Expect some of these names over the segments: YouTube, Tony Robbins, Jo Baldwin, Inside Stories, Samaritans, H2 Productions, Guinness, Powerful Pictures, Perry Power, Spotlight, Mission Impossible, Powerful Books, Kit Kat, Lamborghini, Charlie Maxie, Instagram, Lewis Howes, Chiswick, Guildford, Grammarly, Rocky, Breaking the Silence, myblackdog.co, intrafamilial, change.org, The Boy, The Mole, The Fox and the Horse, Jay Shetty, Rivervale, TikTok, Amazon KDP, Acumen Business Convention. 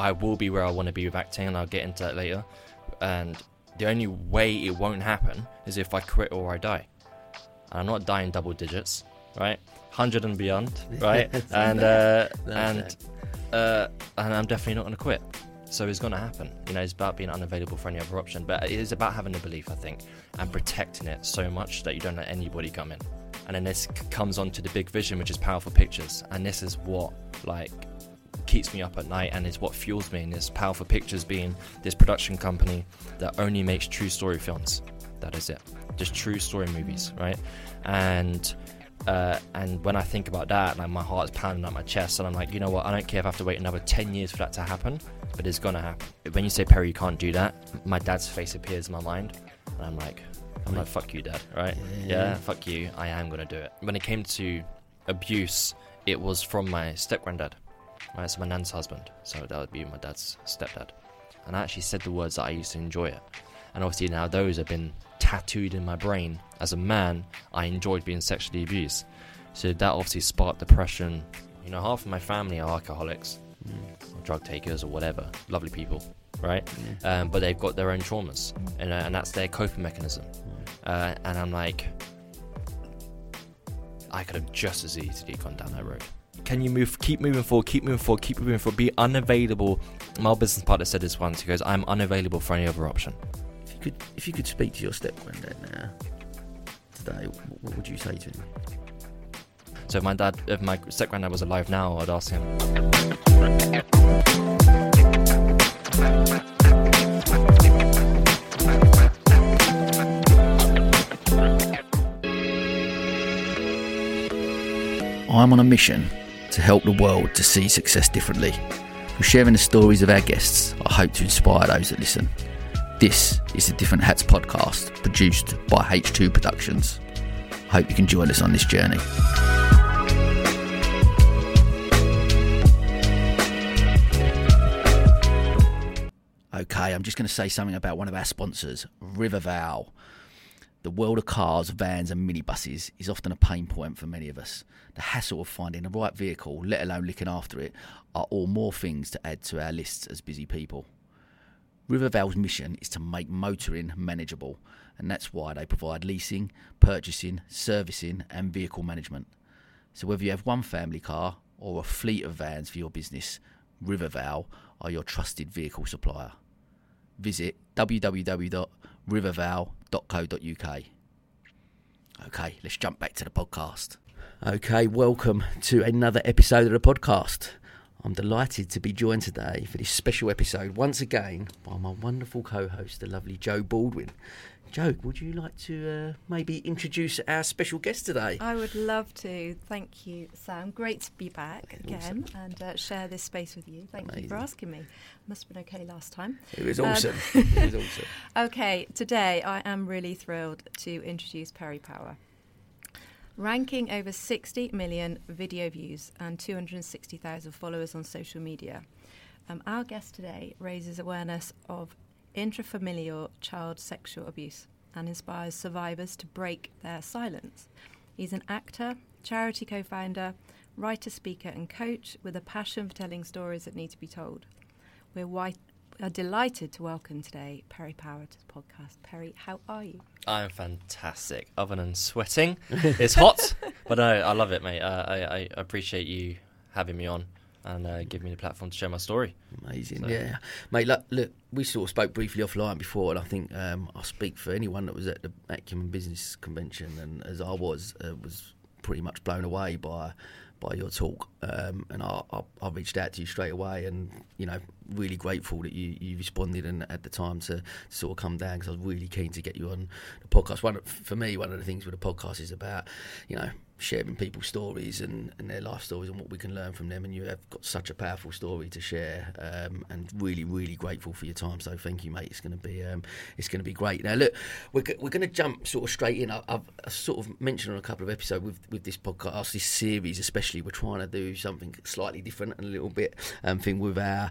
I will be where I want to be with acting, and I'll get into that later. And the only way it won't happen is if I quit or I die. And I'm not dying double digits, right? 100 and beyond, right? And I'm definitely not going to quit. So it's going to happen. You know, it's about being unavailable for any other option. But it is about having the belief, I think, and protecting it so much that you don't let anybody come in. And then this comes on to the big vision, which is Powerful Pictures. And this is what, like, keeps me up at night and is what fuels me. And this Powerful Pictures being this production company that only makes true story films. That is it. Just true story movies, right? And when I think about that, like, my heart's pounding at my chest, and I'm like, you know what, I don't care if I have to wait another 10 years for that to happen, but it's gonna happen. When you say, Perry, you can't do that, my dad's face appears in my mind, and I'm like fuck you, Dad, right? Yeah, fuck you, I am gonna do it. When it came to abuse, it was from my step-granddad, right? So my nan's husband, so that would be my dad's stepdad. And I actually said the words that I used to enjoy it, and obviously now those have been tattooed in my brain. As a man, I enjoyed being sexually abused, so that obviously sparked depression. You know, half of my family are alcoholics, or drug takers, or whatever. Lovely people, right? Yeah. But they've got their own traumas, and that's their coping mechanism. And I'm like, I could have just as easily gone down that road. Can you move? Keep moving forward. Be unavailable. My business partner said this once. He goes, "I'm unavailable for any other option." If you could speak to your step-granddad now, today, what would you say to him? So if my step-granddad was alive now, I'd ask him. I'm on a mission to help the world to see success differently. From sharing the stories of our guests, I hope to inspire those that listen. This is the Different Hats podcast, produced by H2 Productions. I hope you can join us on this journey. Okay, I'm just going to say something about one of our sponsors, Rivervale. The world of cars, vans and minibuses is often a pain point for many of us. The hassle of finding the right vehicle, let alone looking after it, are all more things to add to our lists as busy people. Rivervale's mission is to make motoring manageable, and that's why they provide leasing, purchasing, servicing and vehicle management. So whether you have one family car or a fleet of vans for your business, Rivervale are your trusted vehicle supplier. Visit www.rivervale.co.uk. Okay, let's jump back to the podcast. Okay, welcome to another episode of the podcast. I'm delighted to be joined today for this special episode, once again, by my wonderful co-host, the lovely Jo Baldwin. Jo, would you like to maybe introduce our special guest today? I would love to. Thank you, Sam. Great to be back again. Awesome. And share this space with you. Thank you for asking me. Must have been okay last time. It was awesome. Okay, today I am really thrilled to introduce Perry Power. Ranking over 60 million video views and 260,000 followers on social media, our guest today raises awareness of intrafamilial child sexual abuse and inspires survivors to break their silence. He's an actor, charity co-founder, writer, speaker and coach with a passion for telling stories that need to be told. We are delighted to welcome today Perry Power to the podcast. Perry, how are you? I'm fantastic, other than sweating. It's hot, but I love it, mate. I appreciate you having me on and giving me the platform to share my story. Amazing, so. Yeah. Mate, look, we sort of spoke briefly offline before, and I think I speak for anyone that was at the Acumen Business Convention, and as I was pretty much blown away by your talk, and I reached out to you straight away, and you know, really grateful that you responded and at the time to sort of come down, because I was really keen to get you on the podcast. For me, one of the things with the podcast is about, you know, sharing people's stories and their life stories and what we can learn from them, and you have got such a powerful story to share, and really, really grateful for your time. So thank you, mate. It's going to be it's going to be great. Now look, we're going to jump sort of straight in. I've sort of mentioned on a couple of episodes with this podcast, this series especially, we're trying to do something slightly different and a little bit thing with our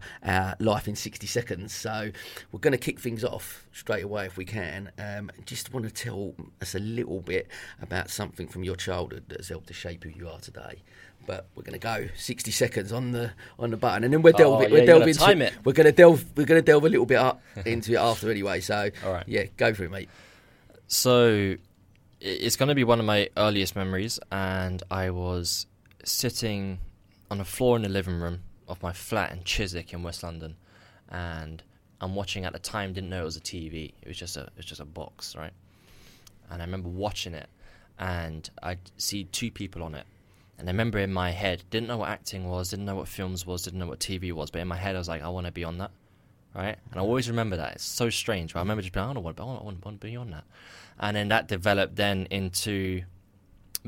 life in 60 seconds. So we're going to kick things off straight away if we can. Just want to tell us a little bit about something from your childhood that's helped to shape who you are today. But we're going to go 60 seconds on the button, and then we're going to delve a little bit up into it after anyway. So right. Yeah, go for it, mate. So it's going to be one of my earliest memories, and I was sitting on a floor in the living room of my flat in Chiswick in West London, and I'm watching at the time. Didn't know it was a TV. It was just a box, right? And I remember watching it, and I'd see two people on it. And I remember in my head, didn't know what acting was, didn't know what films was, didn't know what TV was, but in my head I was like, I want to be on that, right? And I always remember that. It's so strange, but I remember just being, I want to be on that. And then that developed then into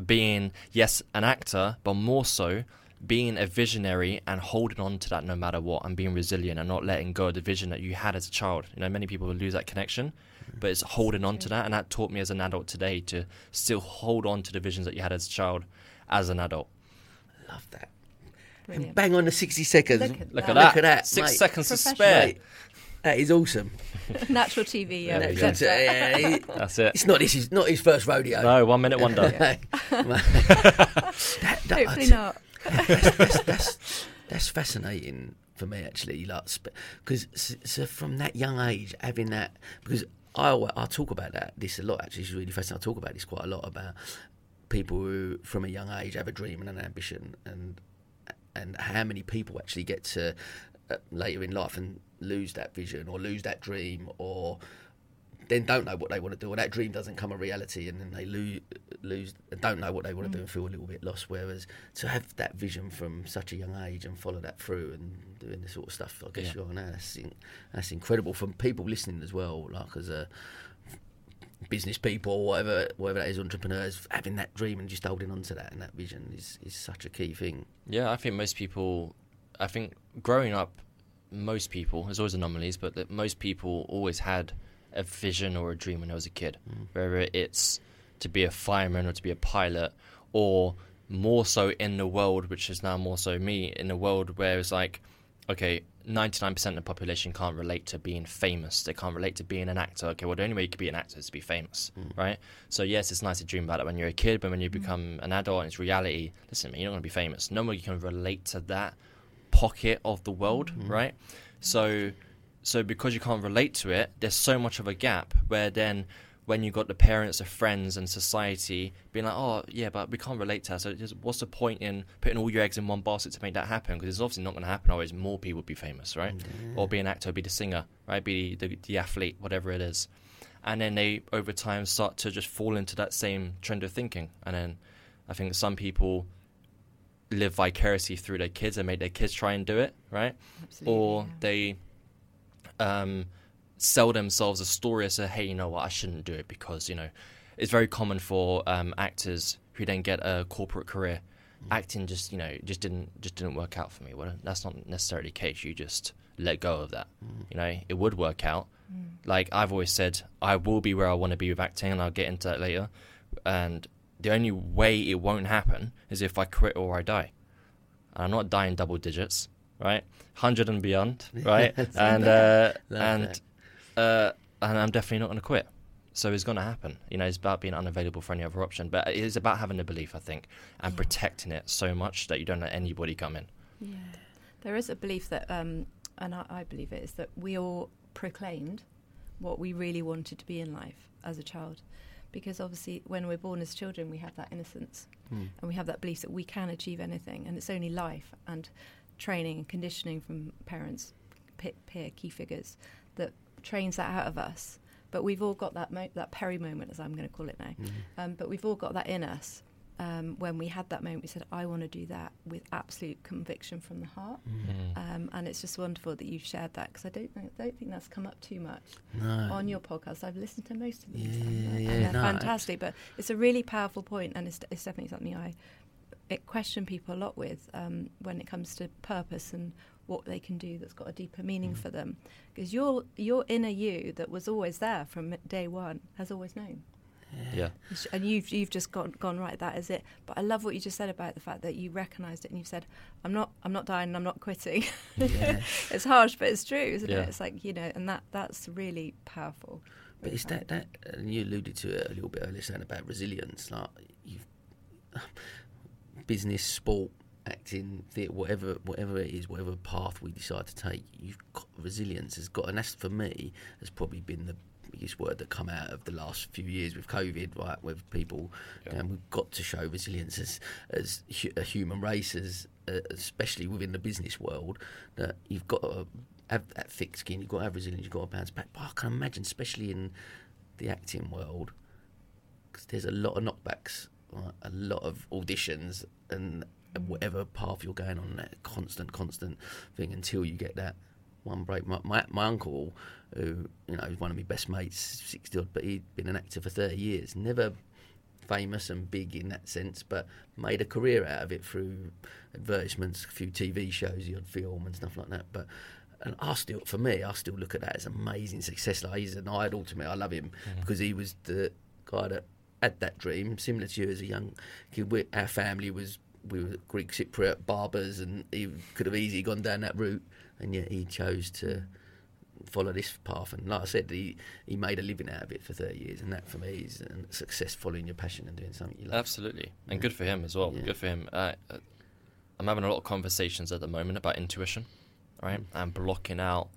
being, yes, an actor, but more so being a visionary and holding on to that no matter what, and being resilient and not letting go of the vision that you had as a child. You know, many people will lose that connection, but it's holding on to that. And that taught me as an adult today to still hold on to the visions that you had as a child as an adult. Love that. Brilliant. And bang on the 60 seconds. Look at that. 6 seconds to spare. Mate, that is awesome. Natural TV. Yeah. That's it. It's not his first rodeo. No, 1 minute wonder. Hopefully not. that's fascinating for me, actually. Because from that young age, having that, because I talk about this a lot, actually. It's really fascinating. I talk about this quite a lot about people who from a young age have a dream and an ambition, and how many people actually get to later in life and lose that vision or lose that dream, or then don't know what they want to do, or that dream doesn't come a reality, and then they lose don't know what they want to do and feel a little bit lost. Whereas to have that vision from such a young age and follow that through and doing this sort of stuff, I guess you're on, that's incredible. From people listening as well, like as a business people, whatever that is, entrepreneurs, having that dream and just holding on to that, and that vision is such a key thing. Yeah, I think growing up, most people, there's always anomalies, but that most people always had a vision or a dream when they was a kid, whether it's to be a fireman or to be a pilot, or more so in the world, which is now more so me, in the world where it's like, okay, 99% of the population can't relate to being famous. They can't relate to being an actor. Okay, well, the only way you could be an actor is to be famous, right? So, yes, it's nice to dream about it when you're a kid, but when you become an adult and it's reality, listen, man, you're not going to be famous. No one can relate to that pocket of the world, right? So because you can't relate to it, there's so much of a gap where then when you've got the parents, the friends, and society being like, oh, yeah, but we can't relate to that. So just, what's the point in putting all your eggs in one basket to make that happen? Because it's obviously not going to happen. Always more people would be famous, right? Yeah. Or be an actor, be the singer, right? Be the athlete, whatever it is. And then they, over time, start to just fall into that same trend of thinking. And then I think some people live vicariously through their kids and make their kids try and do it, right? Absolutely, or they... sell themselves a story as a, hey, you know what, I shouldn't do it because, you know, it's very common for actors who then get a corporate career. Acting just didn't work out for me. Well, that's not necessarily the case. You just let go of that. You know, it would work out. Like I've always said, I will be where I want to be with acting, and I'll get into that later. And the only way it won't happen is if I quit or I die. And I'm not dying double digits, right? 100 and beyond, right? And I'm definitely not going to quit. So it's going to happen. You know, it's about being unavailable for any other option. But it's about having the belief, I think, and protecting it so much that you don't let anybody come in. Yeah. There is a belief that, and I believe it, is that we all proclaimed what we really wanted to be in life as a child. Because obviously when we're born as children, we have that innocence. And we have that belief that we can achieve anything. And it's only life and training and conditioning from parents, peer, key figures, that trains that out of us. But we've all got that Perry moment, as I'm going to call it now. But we've all got that in us. When we had that moment, we said, I want to do that with absolute conviction from the heart. And it's just wonderful that you've shared that, because I don't think that's come up too much on your podcast. I've listened to most of these. And they're fantastic. But it's a really powerful point, and it's definitely something I question people a lot with when it comes to purpose and what they can do that's got a deeper meaning for them, because your inner you that was always there from day one has always known. And you've just gone right, that is it. But I love what you just said about the fact that you recognized it and you said, I'm not dying and I'm not quitting. It's harsh, but it's true, isn't it? It's like, you know, and that's really powerful. But it's that and you alluded to it a little bit earlier, saying about resilience, like you've business, sport, acting, theatre, whatever it is, whatever path we decide to take, you've got, resilience has got, and that's for me has probably been the biggest word that come out of the last few years with COVID, right? With people, and we've got to show resilience as a human race, as especially within the business world, that you've got to have that thick skin, you've got to have resilience, you've got to bounce back. But I can imagine, especially in the acting world, because there's a lot of knockbacks, right? A lot of auditions, and whatever path you're going on, that constant thing until you get that one break. My uncle, who, you know, is one of my best mates, 60 odd, but he'd been an actor for 30 years, never famous and big in that sense, but made a career out of it through advertisements, a few TV shows, the odd film and stuff like that. But and I still look at that as amazing success. Like, he's an idol to me. I love him because he was the guy that had that dream, similar to you as a young kid. Our family was, we were Greek Cypriot barbers, and he could have easily gone down that route, and yet he chose to follow this path. And like I said, he made a living out of it for 30 years, and that for me is success, following your passion and doing something you love. Absolutely, and good for him as well. Yeah. Good for him. I'm having a lot of conversations at the moment about intuition, right? And blocking out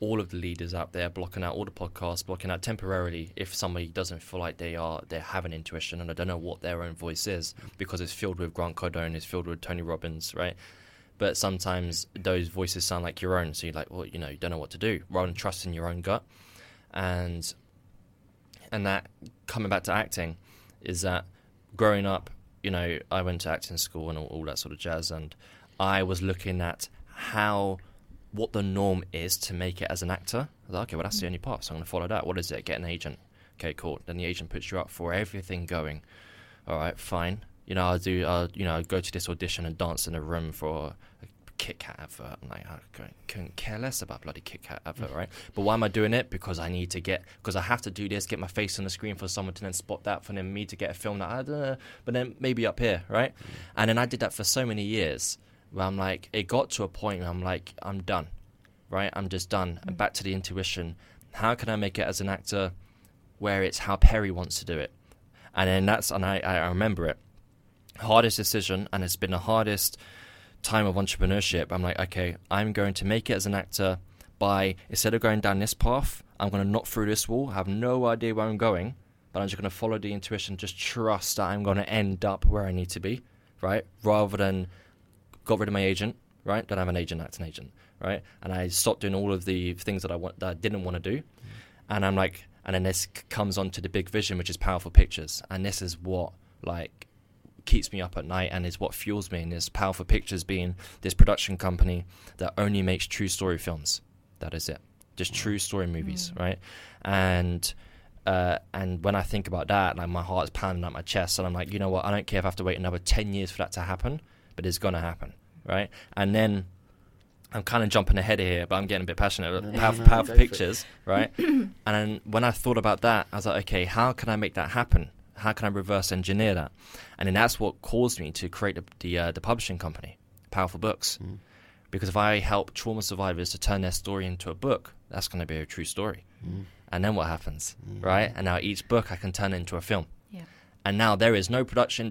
all of the leaders out there, blocking out all the podcasts, blocking out temporarily if somebody doesn't feel like they have an intuition, and I don't know what their own voice is, because it's filled with Grant Cardone, it's filled with Tony Robbins, right? But sometimes those voices sound like your own, so you're like, well, you know, you don't know what to do, rather than trusting your own gut. And that, coming back to acting, is that growing up, you know, I went to acting school and all that sort of jazz, and I was looking at what the norm is to make it as an actor. I was like, okay, well, that's the only part, so I'm going to follow that. What is it? Get an agent. Okay, cool. Then the agent puts you up for everything going. All right, fine. You know, I'll go to this audition and dance in a room for a Kit Kat advert. I'm like, I couldn't care less about bloody Kit Kat advert, right? But why am I doing it? Because I have to do this, get my face on the screen for someone to then spot that, for then me to get a film that I don't know, but then maybe up here, right? And then I did that for so many years. Where I'm like, it got to a point where I'm like, I'm done, right? I'm just done. And back to the intuition. How can I make it as an actor where it's how Perry wants to do it? And then I remember it. Hardest decision, and it's been the hardest time of entrepreneurship. I'm like, okay, I'm going to make it as an actor by, instead of going down this path, I'm going to knock through this wall, I have no idea where I'm going, but I'm just going to follow the intuition, just trust that I'm going to end up where I need to be, right? Rather than... got rid of my agent, right? Don't have an agent, that's an agent, right? And I stopped doing all of the things that I didn't want to do. And I'm like, and then this comes on to the big vision, which is Powerful Pictures. And this is what, like, keeps me up at night and is what fuels me. And this Powerful Pictures being this production company that only makes true story films. That is it. Just true story movies, right? And when I think about that, like, my heart's pounding at my chest. And I'm like, you know what? I don't care if I have to wait another 10 years for that to happen, but it's going to happen. Right, and then I'm kind of jumping ahead of here, but I'm getting a bit passionate. Powerful Pictures, right? And then when I thought about that, I was like, okay, how can I make that happen? How can I reverse engineer that? And then that's what caused me to create the publishing company, Powerful Books, because if I help trauma survivors to turn their story into a book, that's going to be a true story. And then what happens, right? And now each book I can turn into a film. And now there is no production.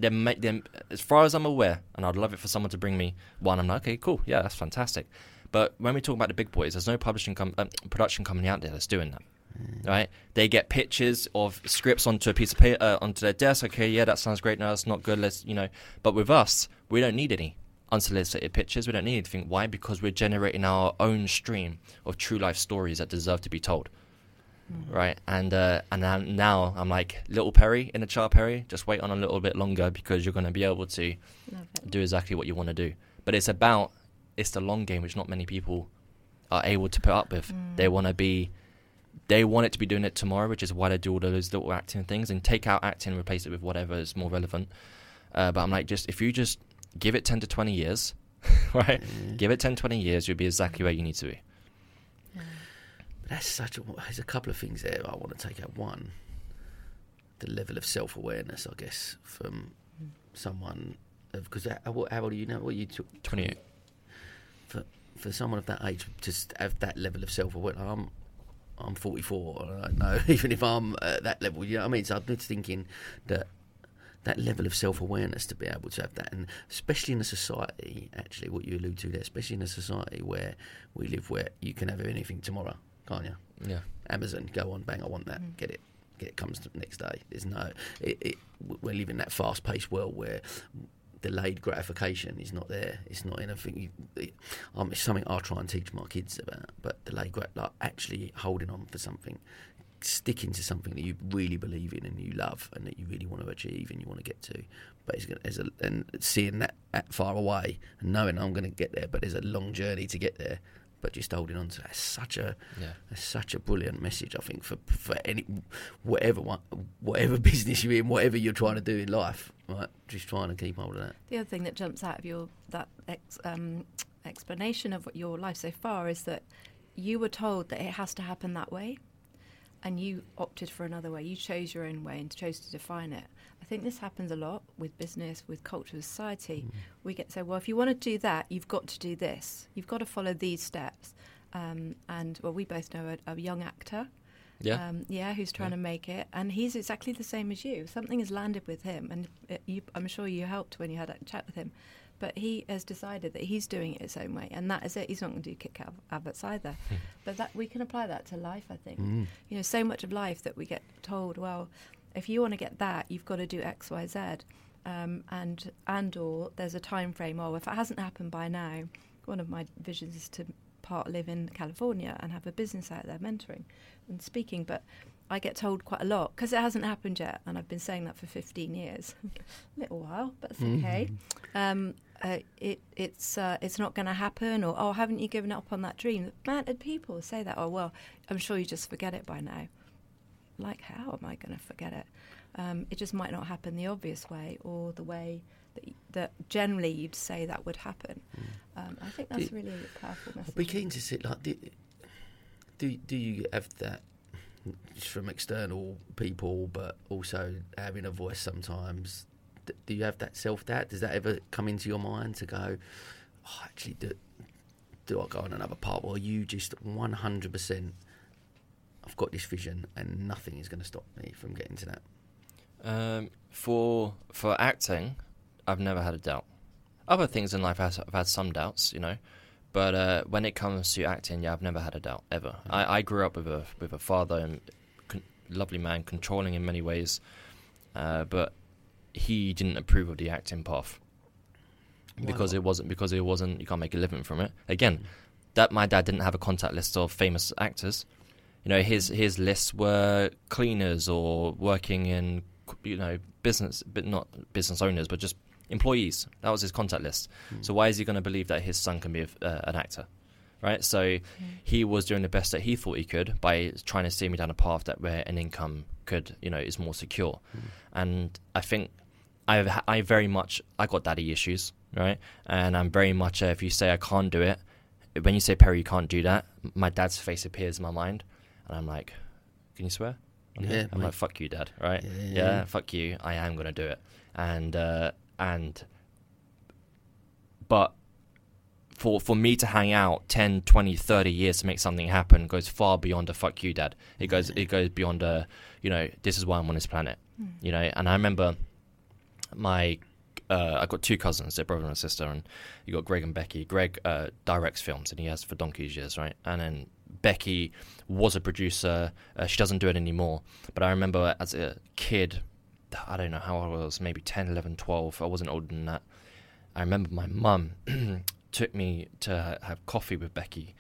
As far as I'm aware, and I'd love it for someone to bring me one. I'm like, okay, cool. Yeah, that's fantastic. But when we talk about the big boys, there's no production company out there that's doing that, right? They get pictures of scripts onto a piece of paper, onto their desk. Okay, yeah, that sounds great. No, that's not good. But with us, we don't need any unsolicited pictures. We don't need anything. Why? Because we're generating our own stream of true life stories that deserve to be told. Right, and now I'm like, little Perry, inner child Perry, just wait on a little bit longer, because you're going to be able to do exactly what you want to do. But it's the long game, which not many people are able to put up with. They want it to be doing it tomorrow, which is why they do all those little acting things and take out acting, replace it with whatever is more relevant. But I'm like, if you just give it 10 to 20 years, right? Give it 10, 20 years, you'll be exactly where you need to be. There's a couple of things there I want to take out. One, the level of self-awareness, I guess, from someone, because how old are you now? What you took? 28. For someone of that age to have that level of self-awareness, I'm 44. I don't know, even if I'm at that level, you know what I mean. So I'm just thinking that that level of self-awareness to be able to have that. And especially in a society, actually, what you allude to there, especially in a society where we live, where you can have anything tomorrow, can't you? Yeah. Amazon, go on, bang, I want that, get it. It comes the next day. There's no... We're living that fast-paced world where delayed gratification is not there. It's not anything... It's something I try and teach my kids about, but delayed gratification, like actually holding on for something, sticking to something that you really believe in and you love and that you really want to achieve and you want to get to. But it's gonna, and seeing that far away and knowing I'm going to get there, but there's a long journey to get there. But just holding on to that, such a brilliant message, I think, for any whatever business you're in, whatever you're trying to do in life, right? Just trying to keep hold of that. The other thing that jumps out of that explanation of your life so far is that you were told that it has to happen that way, and you opted for another way. You chose your own way and chose to define it. I think this happens a lot with business, with culture, with society. Mm. We get to say, well, if you want to do that, you've got to do this. You've got to follow these steps. We both know a young actor. Yeah. Who's trying to make it. And he's exactly the same as you. Something has landed with him. And I'm sure you helped when you had a chat with him. But he has decided that he's doing it his own way, and that is it. He's not going to do kick adverts either. But that we can apply that to life, I think. Mm. You know, so much of life that we get told, well, if you want to get that, you've got to do X, Y, Z, and or there's a time frame. Or if it hasn't happened by now, one of my visions is to live in California and have a business out there, mentoring and speaking. But I get told quite a lot because it hasn't happened yet, and I've been saying that for 15 years. A little while, but it's okay. It's not going to happen, or, oh, haven't you given up on that dream? Mad people say that. Oh, well, I'm sure you just forget it by now. Like, how am I going to forget it? It just might not happen the obvious way, or the way that generally you'd say that would happen. I think that's really a powerful message. I'd be keen to see, like, do you have that from external people, but also having a voice sometimes? Do you have that self-doubt? Does that ever come into your mind to go, oh, actually, do I go on another path? Or are you just 100%, I've got this vision and nothing is going to stop me from getting to that? For acting, I've never had a doubt. Other things in life, I've had some doubts, you know. But when it comes to acting, I've never had a doubt, ever. Mm-hmm. I grew up with a father, and lovely man, controlling in many ways. But he didn't approve of the acting path because it wasn't. You can't make a living from it. Again, that my dad didn't have a contact list of famous actors. You know, his lists were cleaners or working in, you know, business, but not business owners, but just employees. That was his contact list. Mm. So why is he going to believe that his son can be an actor, right? So he was doing the best that he thought he could by trying to steer me down a path that where an income could, you know, is more secure. Mm. And I think I got daddy issues, right? And I'm very much if you say I can't do it, when you say Perry, you can't do that, my dad's face appears in my mind, and I'm like, can you swear? Okay. Yeah, I'm like, fuck you, Dad, right? Yeah, fuck you. I am gonna do it. But for me to hang out 10, 20, 30 years to make something happen goes far beyond a fuck you, Dad. It goes beyond a, you know, this is why I'm on this planet, you know. And I remember I got two cousins, they're brother and sister, and you got Greg and Becky. Greg directs films, and he has for donkey's years, right? And then Becky was a producer. She doesn't do it anymore. But I remember as a kid, I don't know how I was, maybe 10, 11, 12. I wasn't older than that. I remember my mum took me to have coffee with Becky.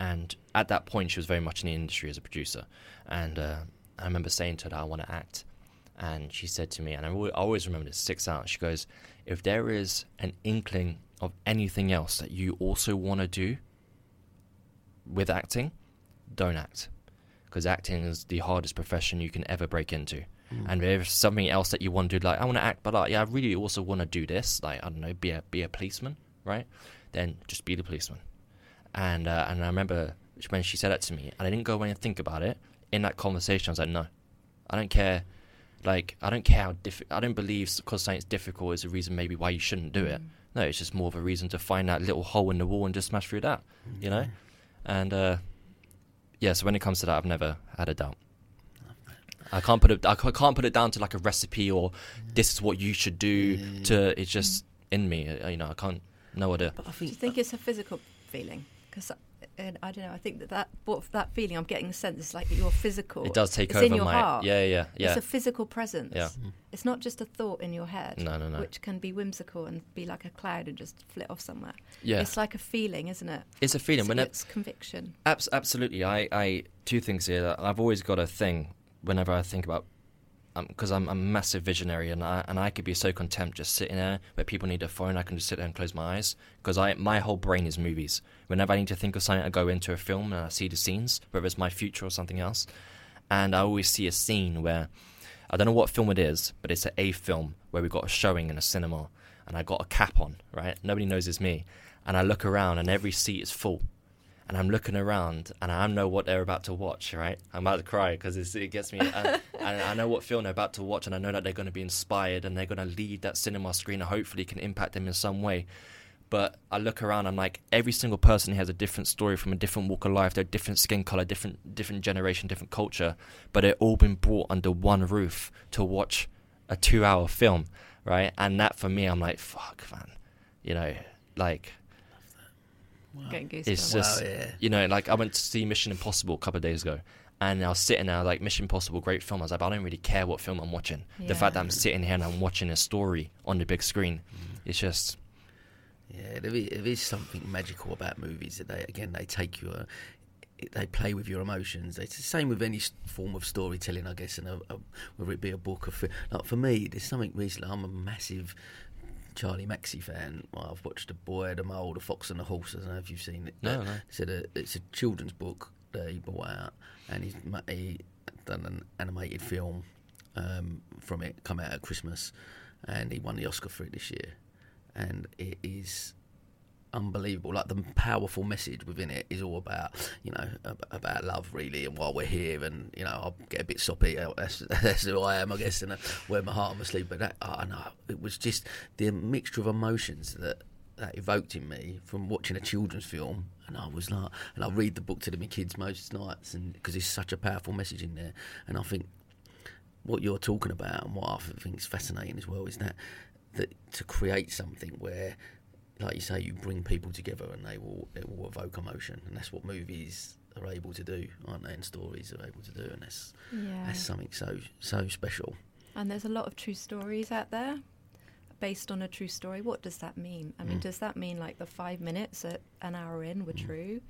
And at that point, she was very much in the industry as a producer. And I remember saying to her that I want to act. And she said to me, and I always remember this, sticks out. She goes, if there is an inkling of anything else that you also want to do with acting, don't act. Because acting is the hardest profession you can ever break into. And there's something else that you want to do, like I want to act, but I really also want to do this. Like, I don't know, be a policeman, right? Then just be the policeman. And I remember when she said that to me, and I didn't go away and think about it. In that conversation, I was like, no, I don't care. Like, I don't care how difficult. I don't believe because something's difficult is a reason maybe why you shouldn't do it. No, it's just more of a reason to find that little hole in the wall and just smash through that, you know. And so when it comes to that, I've never had a doubt. I can't put it down to like a recipe or this is what you should do. To it's just in me. You know, I can't. No idea. Do you think it's a physical feeling? Because I don't know. I think that feeling I'm getting the sense is like your physical. It does take it's over in your heart. Yeah. It's a physical presence. Yeah. It's not just a thought in your head. No. Which can be whimsical and be like a cloud and just flit off somewhere. Yeah. It's like a feeling, isn't it? It's a feeling. It's conviction. Absolutely. I two things here. I've always got a thing whenever I think about. Because I'm a massive visionary, and I could be so content just sitting there where people need a phone. I can just sit there and close my eyes because my whole brain is movies. Whenever I need to think of something, I go into a film and I see the scenes, whether it's my future or something else. And I always see a scene where I don't know what film it is, but it's a film where we got a showing in a cinema, and I got a cap on, right? Nobody knows it's me, and I look around and every seat is full. And I'm looking around, and I know what they're about to watch, right? I'm about to cry because it gets me. And I know what film they're about to watch, and I know that they're going to be inspired, and they're going to leave that cinema screen and hopefully can impact them in some way. But I look around, I'm like, every single person has a different story from a different walk of life. They're a different skin color, different generation, different culture. But they've all been brought under one roof to watch a 2-hour film, right? And that, for me, I'm like, fuck, man. You know, like... Wow. It's just, you know, like I went to see Mission Impossible a couple of days ago, and I was sitting there like, Mission Impossible, great film. I was like, I don't really care what film I'm watching. Yeah. The fact that I'm sitting here and I'm watching a story on the big screen, it's just... Yeah, there is something magical about movies that they take you... They play with your emotions. It's the same with any form of storytelling, I guess, and whether it be a book or film. Like for me, there's something recently, I'm a massive... Charlie Maxie fan. Well, I've watched The Boy, The Mole, The Fox and the Horse. I don't know if you've seen it. No. It's a children's book that he brought out, and he done an animated film from it, come out at Christmas, and he won the Oscar for it this year. And it is unbelievable. Like the powerful message within it is all about, you know, about love really, and while we're here, and you know, I'll get a bit soppy. That's who I am, I guess, and I wear my heart on my sleeve. But that, I know, it was just the mixture of emotions that evoked in me from watching a children's film. And I was like, and I read the book to my kids most nights, and because there's such a powerful message in there. And I think what you're talking about, and what I think is fascinating as well, is that to create something where, like you say, you bring people together and it will evoke emotion, and that's what movies are able to do, aren't they? And stories are able to do, and that's something so special. And there's a lot of true stories out there based on a true story. What does that mean? I mean, does that mean like the 5 minutes at an hour in were true?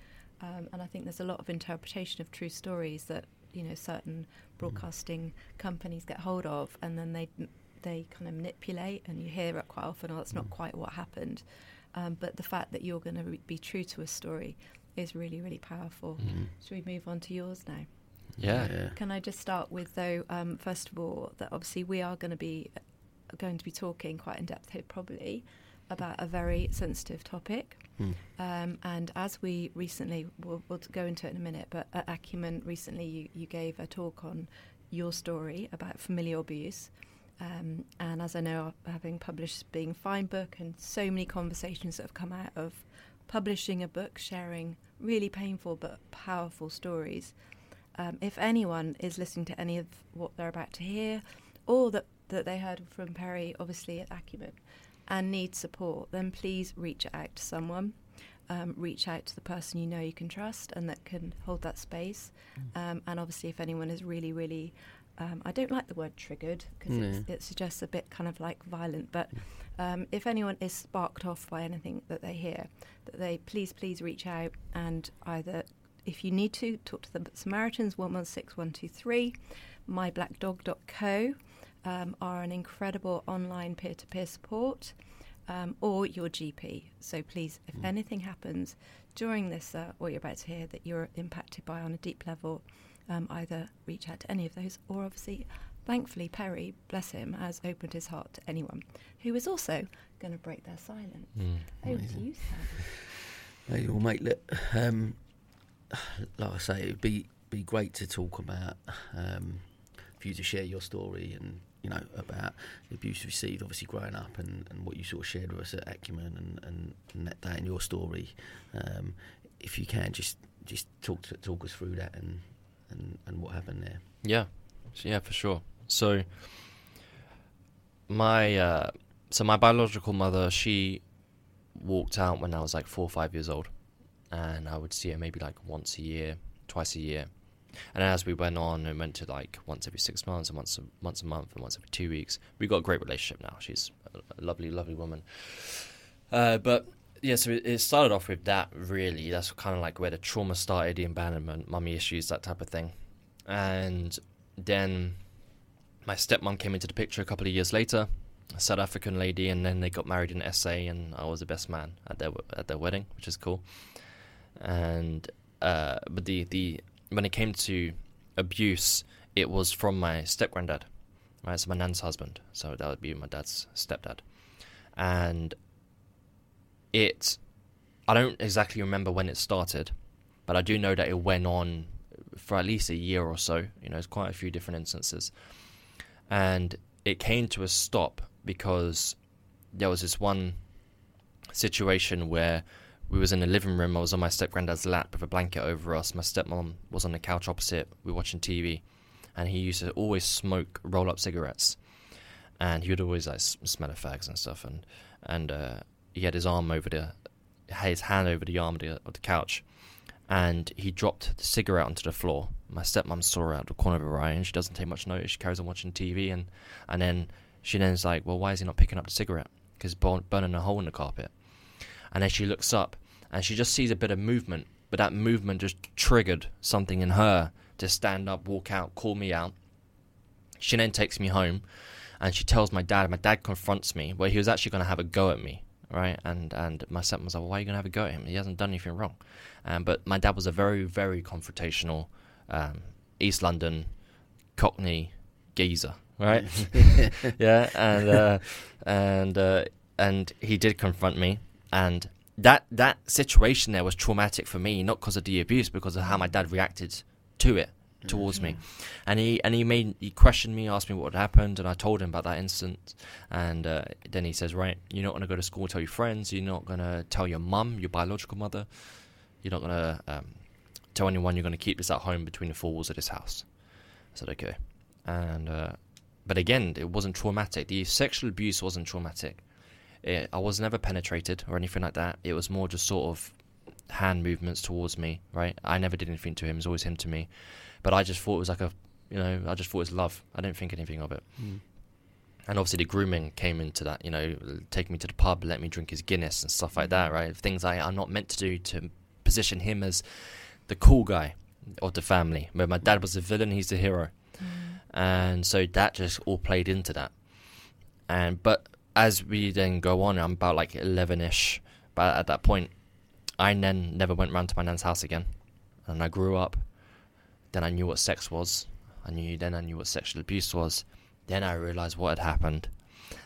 And I think there's a lot of interpretation of true stories that, you know, certain broadcasting companies get hold of, and then they kind of manipulate, and you hear it quite often, oh, that's not quite what happened. But the fact that you're going to be true to a story is really, really powerful. Should we move on to yours now? Yeah. Can I just start with, though, first of all, that obviously we are going to be talking quite in depth here probably about a very sensitive topic. And as we recently, we'll go into it in a minute, but at Acumen recently you gave a talk on your story about familial abuse. And as I know, having published Being Fine book and so many conversations that have come out of publishing a book, sharing really painful but powerful stories, if anyone is listening to any of what they're about to hear, or that they heard from Perry, obviously at Acumen, and need support, then please reach out to someone. Reach out to the person you know you can trust and that can hold that space. And obviously if anyone is really, really... I don't like the word triggered because it suggests a bit kind of like violent, but if anyone is sparked off by anything that they hear, that they please reach out, and either, if you need to, talk to the Samaritans 116123, myblackdog.co, are an incredible online peer-to-peer support, or your GP. So please, if anything happens during this or you're about to hear that you're impacted by on a deep level, either reach out to any of those, or obviously, thankfully, Perry, bless him, has opened his heart to anyone who is also going to break their silence. Over to you, Sam. Hey, well, mate, look, like I say, it would be great to talk about, for you to share your story and, you know, about the abuse you received, obviously, growing up, and what you sort of shared with us at Acumen, and that day in your story. If you can, just talk us through that and what happened there. Yeah, Yeah, for sure. So my biological mother, she walked out when I was like 4 or 5 years old, and I would see her maybe like once a year, twice a year. And as we went on and went to like once every 6 months and once a month and once every 2 weeks, we got a great relationship now. She's a lovely, lovely woman. But yeah, so it started off with that really. That's kind of like where the trauma started, the abandonment, mummy issues, that type of thing. And then my stepmom came into the picture a couple of years later, a South African lady, and then they got married in SA, and I was the best man at their wedding, which is cool. And but the when it came to abuse, it was from my step-granddad, right? So my nan's husband. So that would be my dad's stepdad. And I don't exactly remember when it started, but I do know that it went on for at least a year or so. You know, it's quite a few different instances. And it came to a stop because there was this one situation where we was in the living room. I was on my step-granddad's lap with a blanket over us. My stepmom was on the couch opposite. We were watching TV, and he used to always smoke roll-up cigarettes, and he would always like smell of fags and stuff. And he had his hand over the arm of the couch, and he dropped the cigarette onto the floor. My stepmom saw her out the corner of her eye, and she doesn't take much notice. She carries on watching TV, and then she then is like, "Well, why is he not picking up the cigarette? Because it's burning a hole in the carpet." And then she looks up, and she just sees a bit of movement, but that movement just triggered something in her to stand up, walk out, call me out. She then takes me home, and she tells my dad. My dad confronts me, where he was actually going to have a go at me, right? And my stepmom was like, "Well, why are you going to have a go at him? He hasn't done anything wrong." But my dad was a very, very confrontational East London Cockney geezer, right? Yeah, and he did confront me. And that situation there was traumatic for me, not because of the abuse, because of how my dad reacted to it towards me. And he questioned me, asked me what had happened, and I told him about that incident. And then he says, "Right, you're not going to go to school, tell your friends. You're not going to tell your mum, your biological mother. You're not going to tell anyone. You're going to keep this at home between the four walls of this house." I said, "Okay." And but again, it wasn't traumatic. The sexual abuse wasn't traumatic. I was never penetrated or anything like that. It was more just sort of hand movements towards me, right? I never did anything to him. It was always him to me. But I just thought it was like I just thought it was love. I didn't think anything of it. Mm. And obviously the grooming came into that, you know, taking me to the pub, let me drink his Guinness and stuff like that, right? Things I'm not meant to do to position him as the cool guy of the family. But my dad was the villain, he's the hero. Mm. And so that just all played into that. But as we then go on, I'm about like 11-ish, but at that point, I then never went round to my nan's house again. And I grew up. Then I knew what sex was. Then I knew what sexual abuse was. Then I realised what had happened.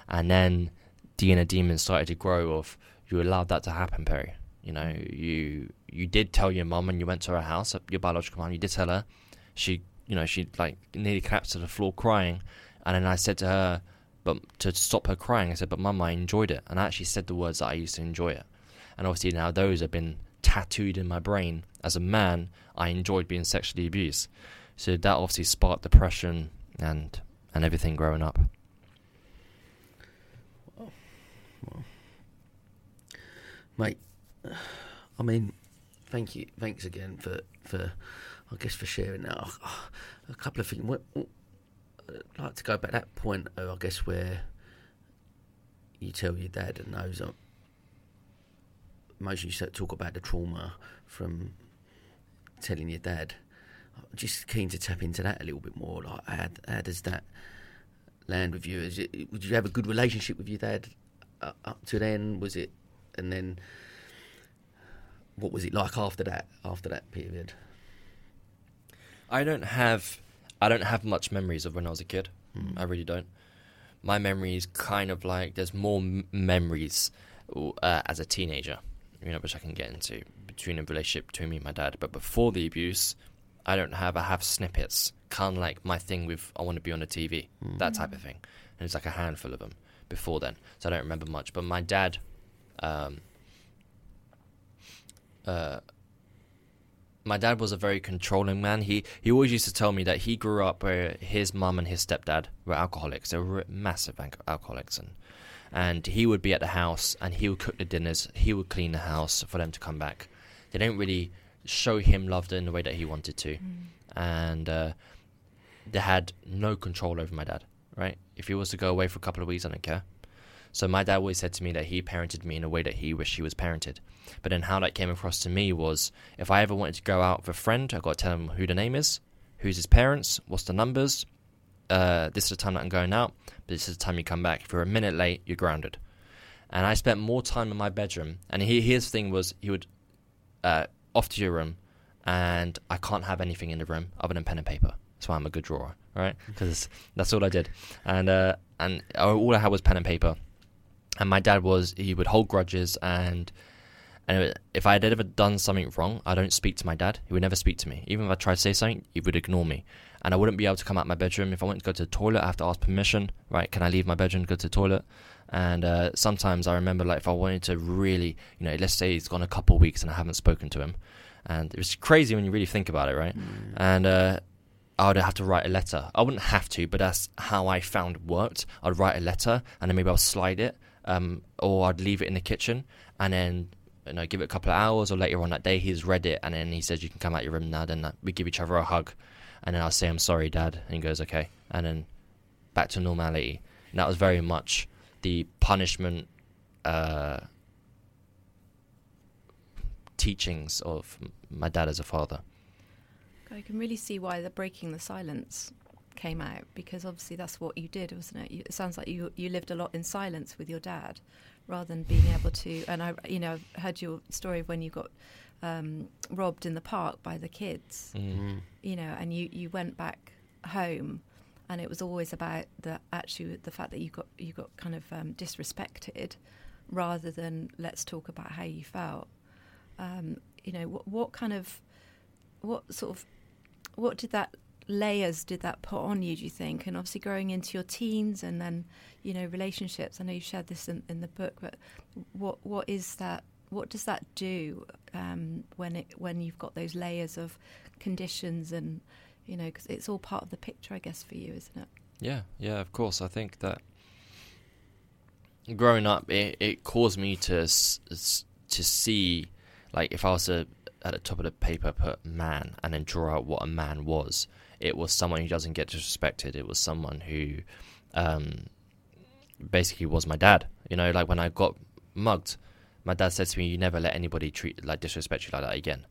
And then the inner demon started to grow of, you allowed that to happen, Perry. You know, you did tell your mum when you went to her house, your biological mum, you did tell her. She like nearly collapsed to the floor crying. And then I said to her, but to stop her crying, I said, "But Mum, I enjoyed it." And I actually said the words that I used to enjoy it. And obviously now those have been tattooed in my brain. As a man, I enjoyed being sexually abused. So that obviously sparked depression and everything growing up. Wow. Mate, I mean, thank you. Thanks again for sharing that. A couple of things. I'd like to go back to that point, I guess, where you tell your dad and those are mostly you talk about the trauma from telling your dad. I'm just keen to tap into that a little bit more. Like, how does that land with you? Would you have a good relationship with your dad up to then? Was it, and then what was it like after that period? I don't have much memories of when I was a kid. I really don't. My memories kind of like, there's more memories as a teenager, you know, which I can get into between a relationship between me and my dad. But before the abuse, I have snippets, kind of like my thing with I want to be on the TV, that type of thing. And it's like a handful of them before then. So I don't remember much. But my dad, My dad was a very controlling man. He always used to tell me that he grew up where his mum and his stepdad were alcoholics. They were massive alcoholics. And he would be at the house and he would cook the dinners. He would clean the house for them to come back. They didn't really show him love in the way that he wanted to. And they had no control over my dad, right? If he was to go away for a couple of weeks, I don't care. So my dad always said to me that he parented me in a way that he wished he was parented. But then how that came across to me was, if I ever wanted to go out with a friend, I've got to tell him who the name is, who's his parents, what's the numbers, this is the time that I'm going out, but this is the time you come back. If you're a minute late, you're grounded. And I spent more time in my bedroom. And his thing was, he would, off to your room, and I can't have anything in the room other than pen and paper. That's why I'm a good drawer, right? Because that's all I did. And all I had was pen and paper. And my dad he would hold grudges, and if I had ever done something wrong, I don't speak to my dad. He would never speak to me. Even if I tried to say something, he would ignore me. And I wouldn't be able to come out of my bedroom. If I wanted to go to the toilet, I have to ask permission, right? Can I leave my bedroom to go to the toilet? And sometimes I remember, like, if I wanted to really, let's say it's gone a couple of weeks and I haven't spoken to him. And it was crazy when you really think about it, right? And I would have to write a letter. I wouldn't have to, but that's how I found worked. I'd write a letter and then maybe I'll slide it. Or I'd leave it in the kitchen and then give it a couple of hours, or later on that day he's read it and then he says, you can come out your room now. Then we give each other a hug and then I'll say, I'm sorry, Dad, and he goes, okay, and then back to normality. And that was very much the punishment teachings of my dad as a father. I can really see why the Breaking the Silence came out, because obviously that's what you did, wasn't it? It sounds like you lived a lot in silence with your dad, rather than being able to. And I've heard your story of when you got robbed in the park by the kids, and you went back home, and it was always about the fact that you got kind of disrespected, rather than let's talk about how you felt. Layers did that put on you, do you think? And obviously growing into your teens and then relationships, I know you shared this in the book, but what is that, what does that do when you've got those layers of conditions? And because it's all part of the picture, I guess, for you, isn't it? Yeah, of course. I think that growing up it caused me to see, like, if I was at the top of the paper put man and then draw out what a man was, it was someone who doesn't get disrespected. It was someone who basically was my dad. Like when I got mugged, my dad said to me, you never let anybody disrespect you like that again.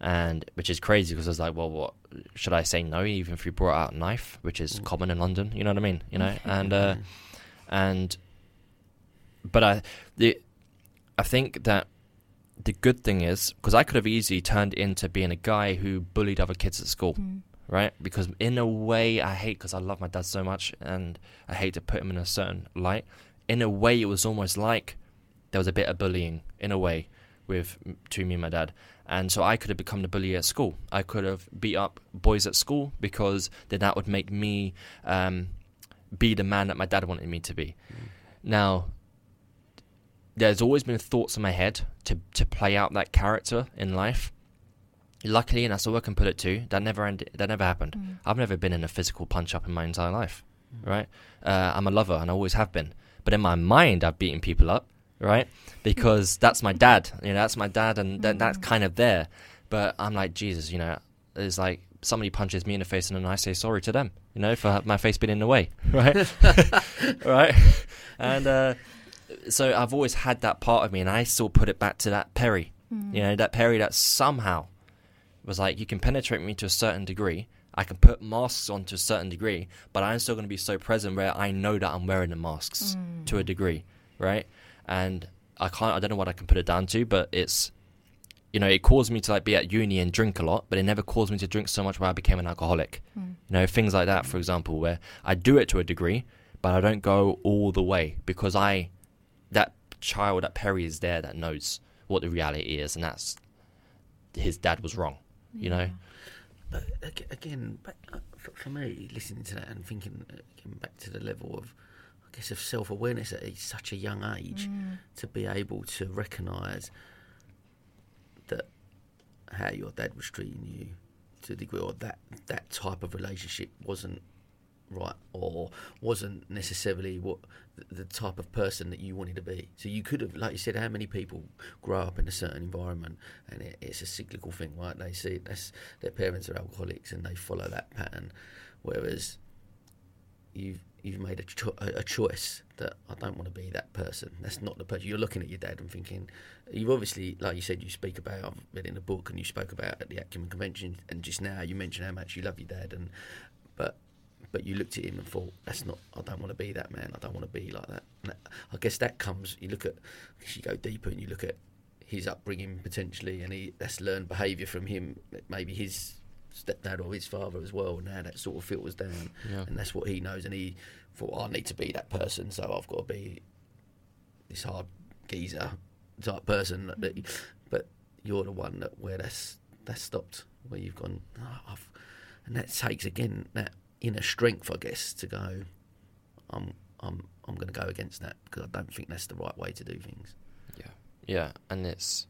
And which is crazy, because I was like, well, what should I say? No, even if you brought out a knife, which is common in London, you know what I mean? But I think that the good thing is, because I could have easily turned into being a guy who bullied other kids at school, right? Because in a way, because I love my dad so much and I hate to put him in a certain light, in a way it was almost like there was a bit of bullying, in a way, between me and my dad. And so I could have become the bully at school. I could have beat up boys at school, because then that would make me be the man that my dad wanted me to be. Now, there's always been thoughts in my head to play out that character in life. Luckily, and that's all I can put it to, that never happened. I've never been in a physical punch-up in my entire life, right? I'm a lover, and I always have been. But in my mind, I've beaten people up, right? Because that's my dad. That's my dad, and that's kind of there. But I'm like, Jesus, it's like, somebody punches me in the face and then I say sorry to them, for my face being in the way, right? Right? And... so I've always had that part of me, and I still put it back to that Perry, that Perry that somehow was like, you can penetrate me to a certain degree, I can put masks on to a certain degree, but I'm still going to be so present where I know that I'm wearing the masks to a degree, right? And I don't know what I can put it down to, but it's, it caused me to be at uni and drink a lot, but it never caused me to drink so much where I became an alcoholic. Things like that, for example, where I do it to a degree, but I don't go all the way, because that child, that Perry is there, that knows what the reality is, and that's his dad was wrong, But again, for me, listening to that and thinking back to the level of, I guess, of self-awareness at such a young age, to be able to recognise that how your dad was treating you to a degree, or that type of relationship wasn't right, or wasn't necessarily what the type of person that you wanted to be. So you could have, like you said, how many people grow up in a certain environment, and it's a cyclical thing, right? They see their parents are alcoholics and they follow that pattern, whereas you've made a choice that I don't want to be that person. That's not the person. You're looking at your dad and thinking, you've obviously, like you said, you speak about, I've read in a book, and you spoke about at the Acumen Convention, and just now you mentioned how much you love your dad, but you looked at him and thought, that's not, I don't want to be that man, I don't want to be like that. And I guess that comes, you go deeper and you look at his upbringing potentially, and that's learned behaviour from him, maybe his stepdad or his father as well, and how that sort of filters down. Yeah. And that's what he knows, and he thought, I need to be that person, so I've got to be this hard geezer type person. But you're the one where that's stopped, where you've gone, and that takes, again, that inner strength, I guess, to go, I'm going to go against that, because I don't think that's the right way to do things. Yeah, and it's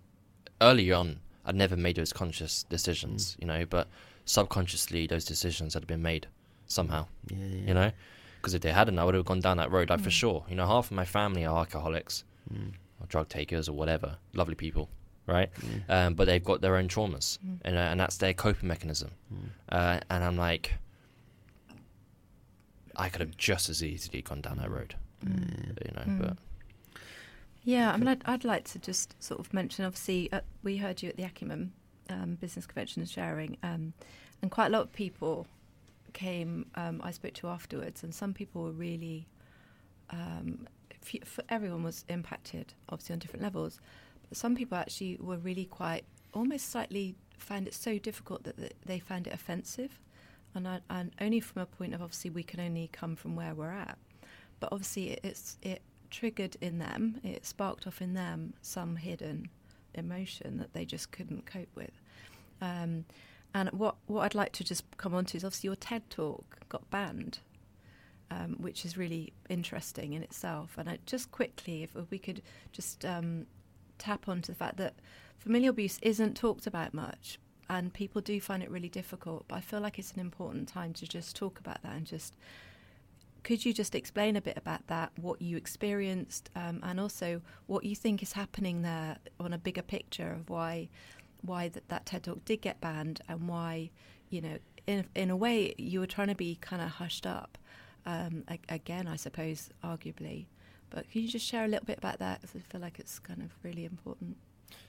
early on, I'd never made those conscious decisions, but subconsciously those decisions had been made somehow, because if they hadn't, I would have gone down that road, for sure. Half of my family are alcoholics or drug takers or whatever, lovely people, right? Yeah. But they've got their own traumas, and that's their coping mechanism. And I'm like, I could have just as easily gone down that road, but... Yeah, I mean, I'd like to just sort of mention, obviously, we heard you at the Acumen Business Convention and sharing, and quite a lot of people came, I spoke to afterwards, and some people were really, everyone was impacted, obviously, on different levels, but some people actually were really quite, almost slightly found it so difficult that they found it offensive, and only from a point of, obviously, we can only come from where we're at, but obviously it triggered in them, it sparked off in them some hidden emotion that they just couldn't cope with. And what I'd like to just come on to is, obviously, your TED talk got banned, which is really interesting in itself. And just quickly, if we could just tap onto the fact that familial abuse isn't talked about much, and people do find it really difficult, but I feel like it's an important time to just talk about that. And just, could you just explain a bit about that, what you experienced, and also what you think is happening there on a bigger picture of why that TED Talk did get banned, and why, in a way, you were trying to be kind of hushed up, again, I suppose, arguably. But can you just share a little bit about that? Because I feel like it's kind of really important.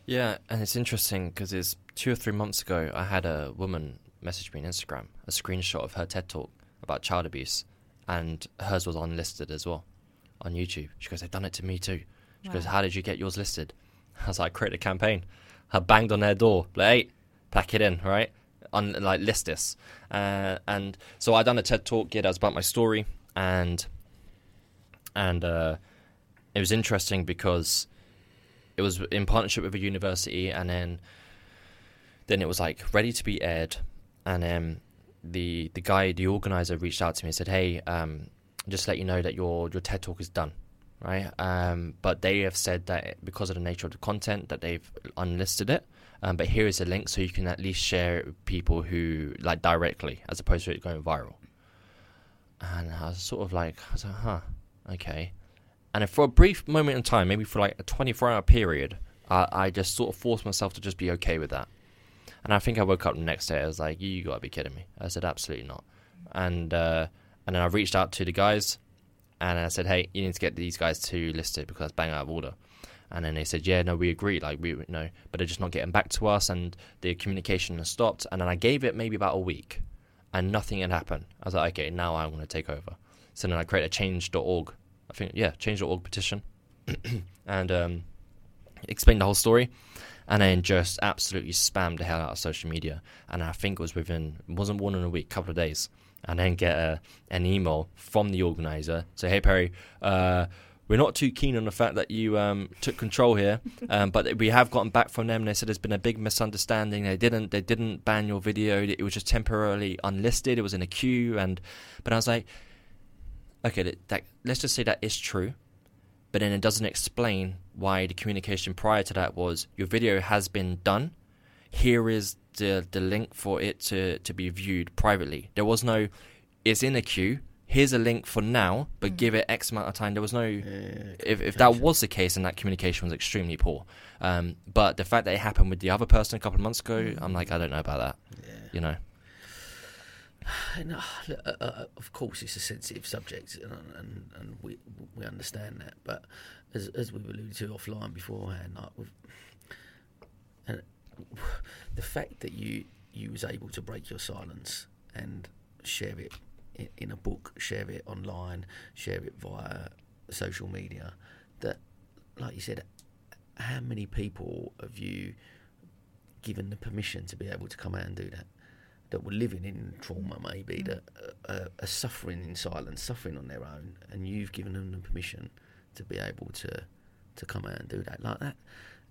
Yeah, and it's interesting because it's 2 or 3 months ago, I had a woman message me on Instagram, a screenshot of her TED Talk about child abuse. And hers was unlisted as well on YouTube. She goes, they've done it to me too. She goes, how did you get yours listed? I was like, I created a campaign. I banged on their door, like, hey, pack it in, right? List this. And so I done a TED Talk, that was about my story. And it was interesting because it was in partnership with a university, and then it was like ready to be aired. And then the guy, the organizer, reached out to me and said, hey, just to let you know that your TED Talk is done, right? But they have said that because of the nature of the content that they've unlisted it, but here is a link so you can at least share it with people who, like, directly, as opposed to it going viral. And I was like, huh, okay. And then for a brief moment in time, maybe for like a 24-hour period, I just sort of forced myself to just be okay with that. And I think I woke up the next day, I was like, you got to be kidding me. I said, absolutely not. And then I reached out to the guys, and I said, hey, you need to get these guys to list it, because I was bang out of order. And then they said, yeah, no, we agree, like, but they're just not getting back to us, and the communication has stopped. And then I gave it maybe about a week, and nothing had happened. I was like, okay, now I want to take over. So then I created a change.org, change.org petition, and explained the whole story. And then just absolutely spammed the hell out of social media. And I think it was wasn't more than a week, couple of days. And then get an email from the organizer. So, hey, Perry, we're not too keen on the fact that you took control here. But we have gotten back from them. They said there's been a big misunderstanding. They didn't ban your video. It was just temporarily unlisted. It was in a queue. But I was like, okay, let's just say that is true. But then it doesn't explain why the communication prior to that was, your video has been done, here is the link for it to be viewed privately. There was no, it's in a queue, here's a link for now, but give it X amount of time. There was no, if that was the case, then that communication was extremely poor. But the fact that it happened with the other person a couple of months ago, I'm like, I don't know about that, you know. And, of course, it's a sensitive subject, and we understand that. But as we alluded to offline beforehand, and the fact that you was able to break your silence and share it in a book, share it online, share it via social media, that, like you said, how many people have you given the permission to be able to come out and do that? That were living in trauma, maybe, that are suffering in silence, suffering on their own, and you've given them the permission to be able to come out and do that. Like that,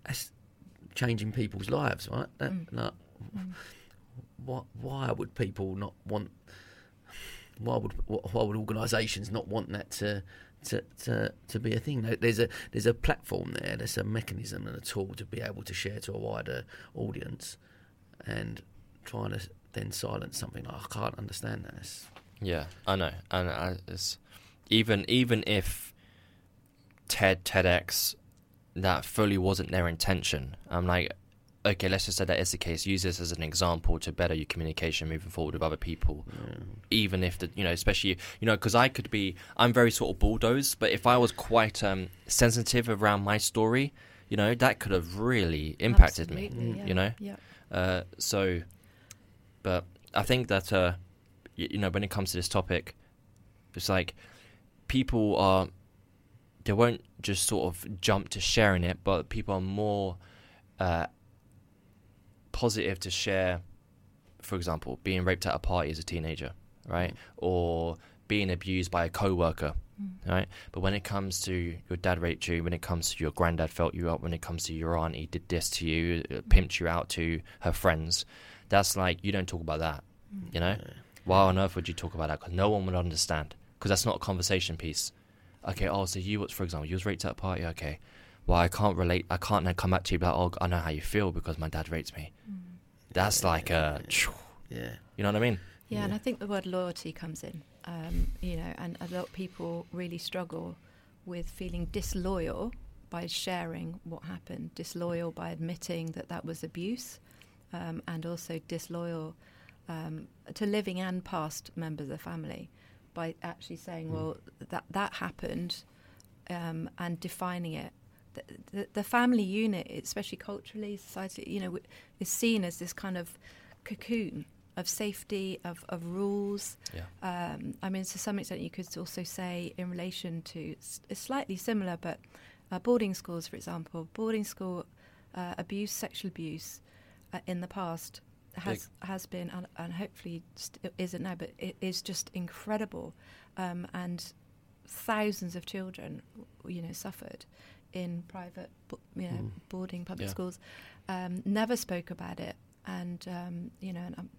that's changing people's lives, right? That, like, why would people not want? Why would organisations not want that to be a thing? There's a platform there. There's a mechanism and a tool to be able to share to a wider audience, and trying to then silence something. Like, I can't understand this. Yeah, I know. And it's, even if TEDx, that fully wasn't their intention, I'm like, okay, let's just say that is the case. Use this as an example to better your communication moving forward with other people. Yeah. Even if, especially, because I'm very sort of bulldozed, but if I was quite sensitive around my story, that could have really impacted me, Yeah. So... But I think that, when it comes to this topic, it's like people they won't just sort of jump to sharing it, but people are more positive to share, for example, being raped at a party as a teenager, right? Or being abused by a coworker, right? But when it comes to your dad raped you, when it comes to your granddad felt you up, when it comes to your auntie did this to you, pimped you out to her friends, that's like, you don't talk about that, Why on earth would you talk about that? Because no one would understand, because that's not a conversation piece. Okay, so you was raped at a party, okay. Well, I can't relate. I can't then come back to you about, I know how you feel because my dad raped me. That's like a... Yeah. You know what I mean? Yeah, and I think the word loyalty comes in, and a lot of people really struggle with feeling disloyal by sharing what happened, disloyal by admitting that was abuse. And also disloyal to living and past members of the family by actually saying, well, that happened, and defining it. The family unit, especially culturally, society, is seen as this kind of cocoon of safety, of rules. Yeah. To some extent, you could also say in relation to, it's slightly similar, but boarding schools, for example, abuse, sexual abuse, in the past has been and hopefully isn't now, but it is just incredible, and thousands of children suffered in private boarding public schools, never spoke about it, and and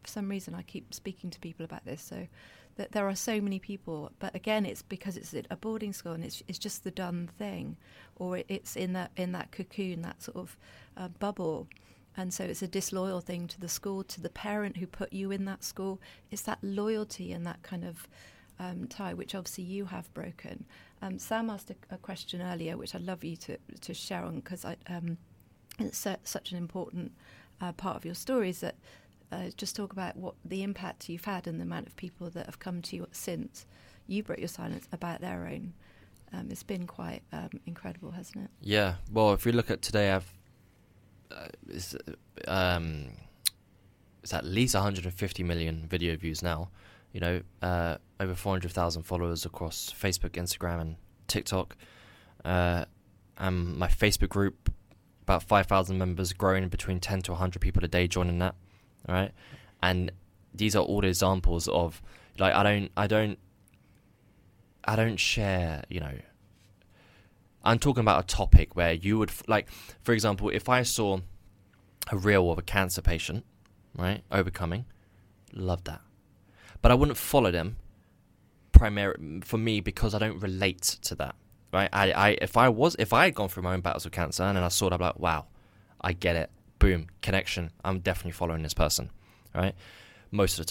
for some reason I keep speaking to people about this, so that there are so many people, but again it's because it's a boarding school and it's just the done thing, or it's in that cocoon, that sort of bubble. And so it's a disloyal thing to the school, to the parent who put you in that school. It's that loyalty and that kind of tie, which obviously you have broken. Sam asked a question earlier, which I'd love you to share on, because it's such an important part of your story, is that just talk about what the impact you've had and the amount of people that have come to you since you broke your silence about their own. It's been quite incredible, hasn't it? Yeah. Well, if we look at today, it's at least 150 million video views now, over 400,000 followers across Facebook, Instagram and TikTok, and my Facebook group, about 5,000 members, growing between 10 to 100 people a day joining that. All right, and these are all the examples of, like, I don't share, I'm talking about a topic where you would, like, for example, if I saw a reel of a cancer patient, right, overcoming, love that. But I wouldn't follow them primarily, for me, because I don't relate to that, right? If I had gone through my own battles with cancer and then I saw it, I'd be like, wow, I get it. boom, connection. I'm definitely following this person, right? Most of the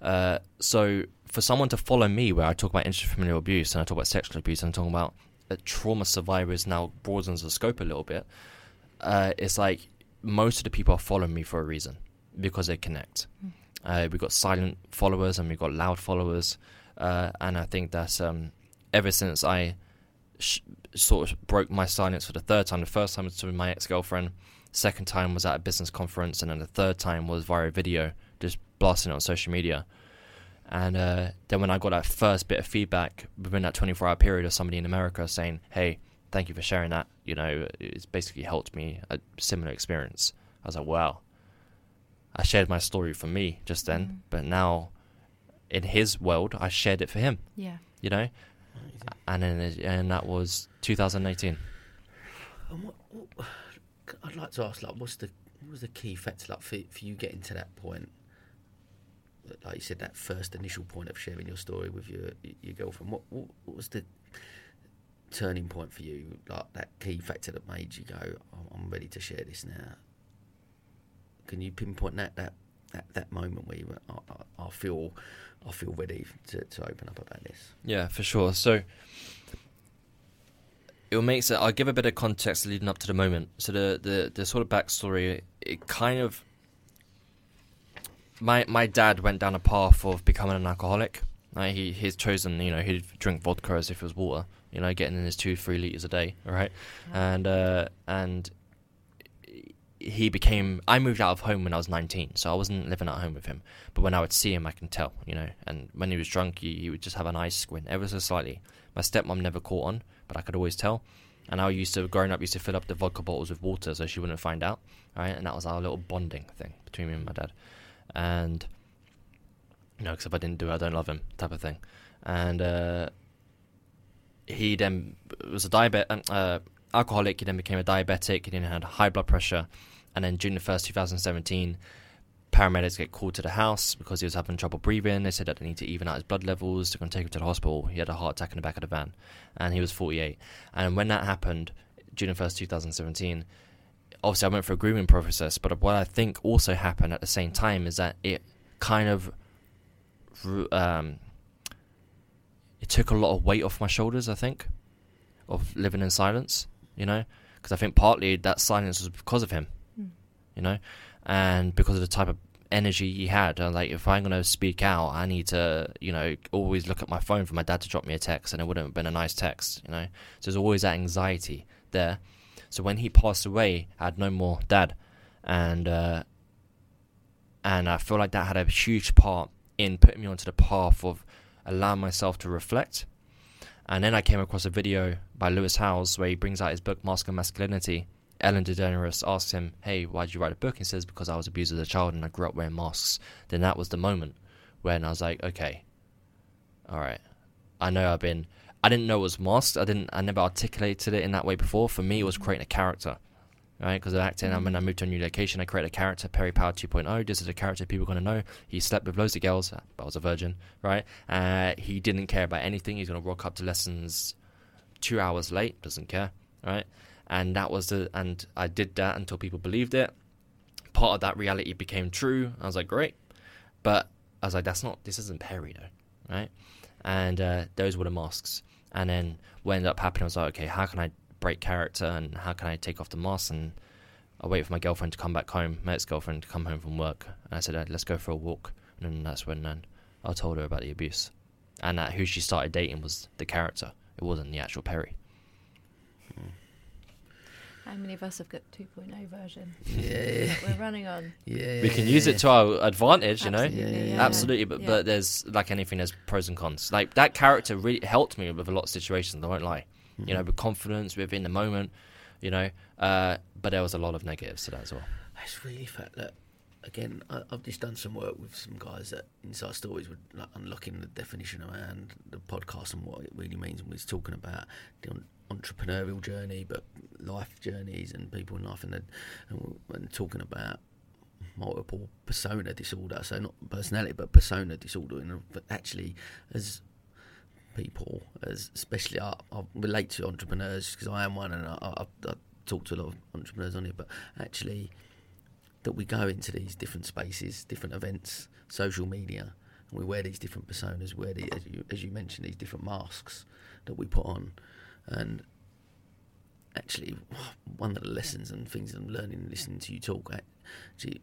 time. So for someone to follow me where I talk about intrafamilial abuse and I talk about sexual abuse and I'm talking about trauma survivors now broadens the scope a little bit, it's like most of the people are following me for a reason because they connect. We've got silent followers and we've got loud followers. And I think that ever since I sort of broke my silence for the third time, the first time was to my ex-girlfriend, second time was at a business conference, and then the third time was via video, just blasting it on social media. And then when I got that first bit of feedback within that 24-hour period of somebody in America saying, hey, thank you for sharing that, you know, it's basically helped me, a similar experience. I was like, wow. I shared my story for me just then, but now in his world, I shared it for him. Yeah. You know? And then, and that was 2018. And what, I'd like to ask, like, what was the key factor, like, for you getting to that point? Like you said, that first initial point of sharing your story with your girlfriend. What was the turning point for you? Like that key factor that made you go, I'm ready to share this now. Can you pinpoint that moment where you went, I feel ready to open up about this? Yeah, for sure. So I'll give a bit of context leading up to the moment. So the sort of backstory, it kind of. My dad went down a path of becoming an alcoholic. Like he's chosen, you know, he'd drink vodka as if it was water, you know, getting in his 2-3 litres a day, right? And he became... I moved out of home when I was 19, so I wasn't living at home with him. But when I would see him, I can tell, you know. And when he was drunk, he would just have an eye squint ever so slightly. My stepmom never caught on, but I could always tell. And I growing up, used to fill up the vodka bottles with water so she wouldn't find out, right? And that was our little bonding thing between me and my dad. And you know, because if I didn't do it, I don't love him, type of thing. And he then was a alcoholic. He then became a diabetic. He then had high blood pressure. And then June the 1st, 2017, paramedics get called to the house because he was having trouble breathing. They said that they need to even out his blood levels. They're going to take him to the hospital. He had a heart attack in the back of the van, and he was 48. And when that happened, June the 1st, 2017. Obviously, I went through a grieving process, but what I think also happened at the same time is that it kind of it took a lot of weight off my shoulders, I think, of living in silence, you know, because I think partly that silence was because of him, you know, and because of the type of energy he had. And like, if I'm going to speak out, I need to, you know, always look at my phone for my dad to drop me a text, and it wouldn't have been a nice text, you know. So there's always that anxiety there. So when he passed away, I had no more dad, and I feel like that had a huge part in putting me onto the path of allowing myself to reflect. And then I came across a video by Lewis Howes where he brings out his book Mask and Masculinity. Ellen DeGeneres asks him, "Hey, why did you write a book?" He says, "Because I was abused as a child and I grew up wearing masks." Then that was the moment when I was like, "Okay, all right, I know I've been." I didn't know it was masks. I never articulated it in that way before. For me, it was creating a character, right? Because of acting, and when I moved to a new location, I created a character, Perry Power 2.0. This is a character people are going to know. He slept with loads of girls, but I was a virgin, right? He didn't care about anything. He's going to rock up to lessons 2 hours late, doesn't care, right? And that was and I did that until people believed it. Part of that reality became true. I was like, great. But I was like, this isn't Perry though, right? And those were the masks. And then what ended up happening was like, okay, how can I break character and how can I take off the mask? And I waited for my girlfriend to come back home, my ex-girlfriend to come home from work. And I said, let's go for a walk. And then that's when I told her about the abuse. And that who she started dating was the character. It wasn't the actual Perry. How many of us have got 2.0 version? Yeah. That we're running on. Yeah. We can use it to our advantage, absolutely, you know? Yeah. Absolutely. But there's, like anything, there's pros and cons. Like, that character really helped me with a lot of situations, I won't lie. Mm-hmm. You know, with confidence, within the moment, you know. But there was a lot of negatives to that as well. That's really fact that, again, I've just done some work with some guys at Inside Stories with like, unlocking the definition around the podcast and what it really means. And we're talking about the entrepreneurial journey, but life journeys and people in life, and talking about multiple persona disorder. So not personality, but persona disorder. And but actually, as people, as especially I relate to entrepreneurs because I am one, and I talk to a lot of entrepreneurs on it. But actually, that we go into these different spaces, different events, social media, and we wear these different personas, wear the, as you mentioned, these different masks that we put on. And actually, one of the lessons and things I'm learning, listening to you talk, actually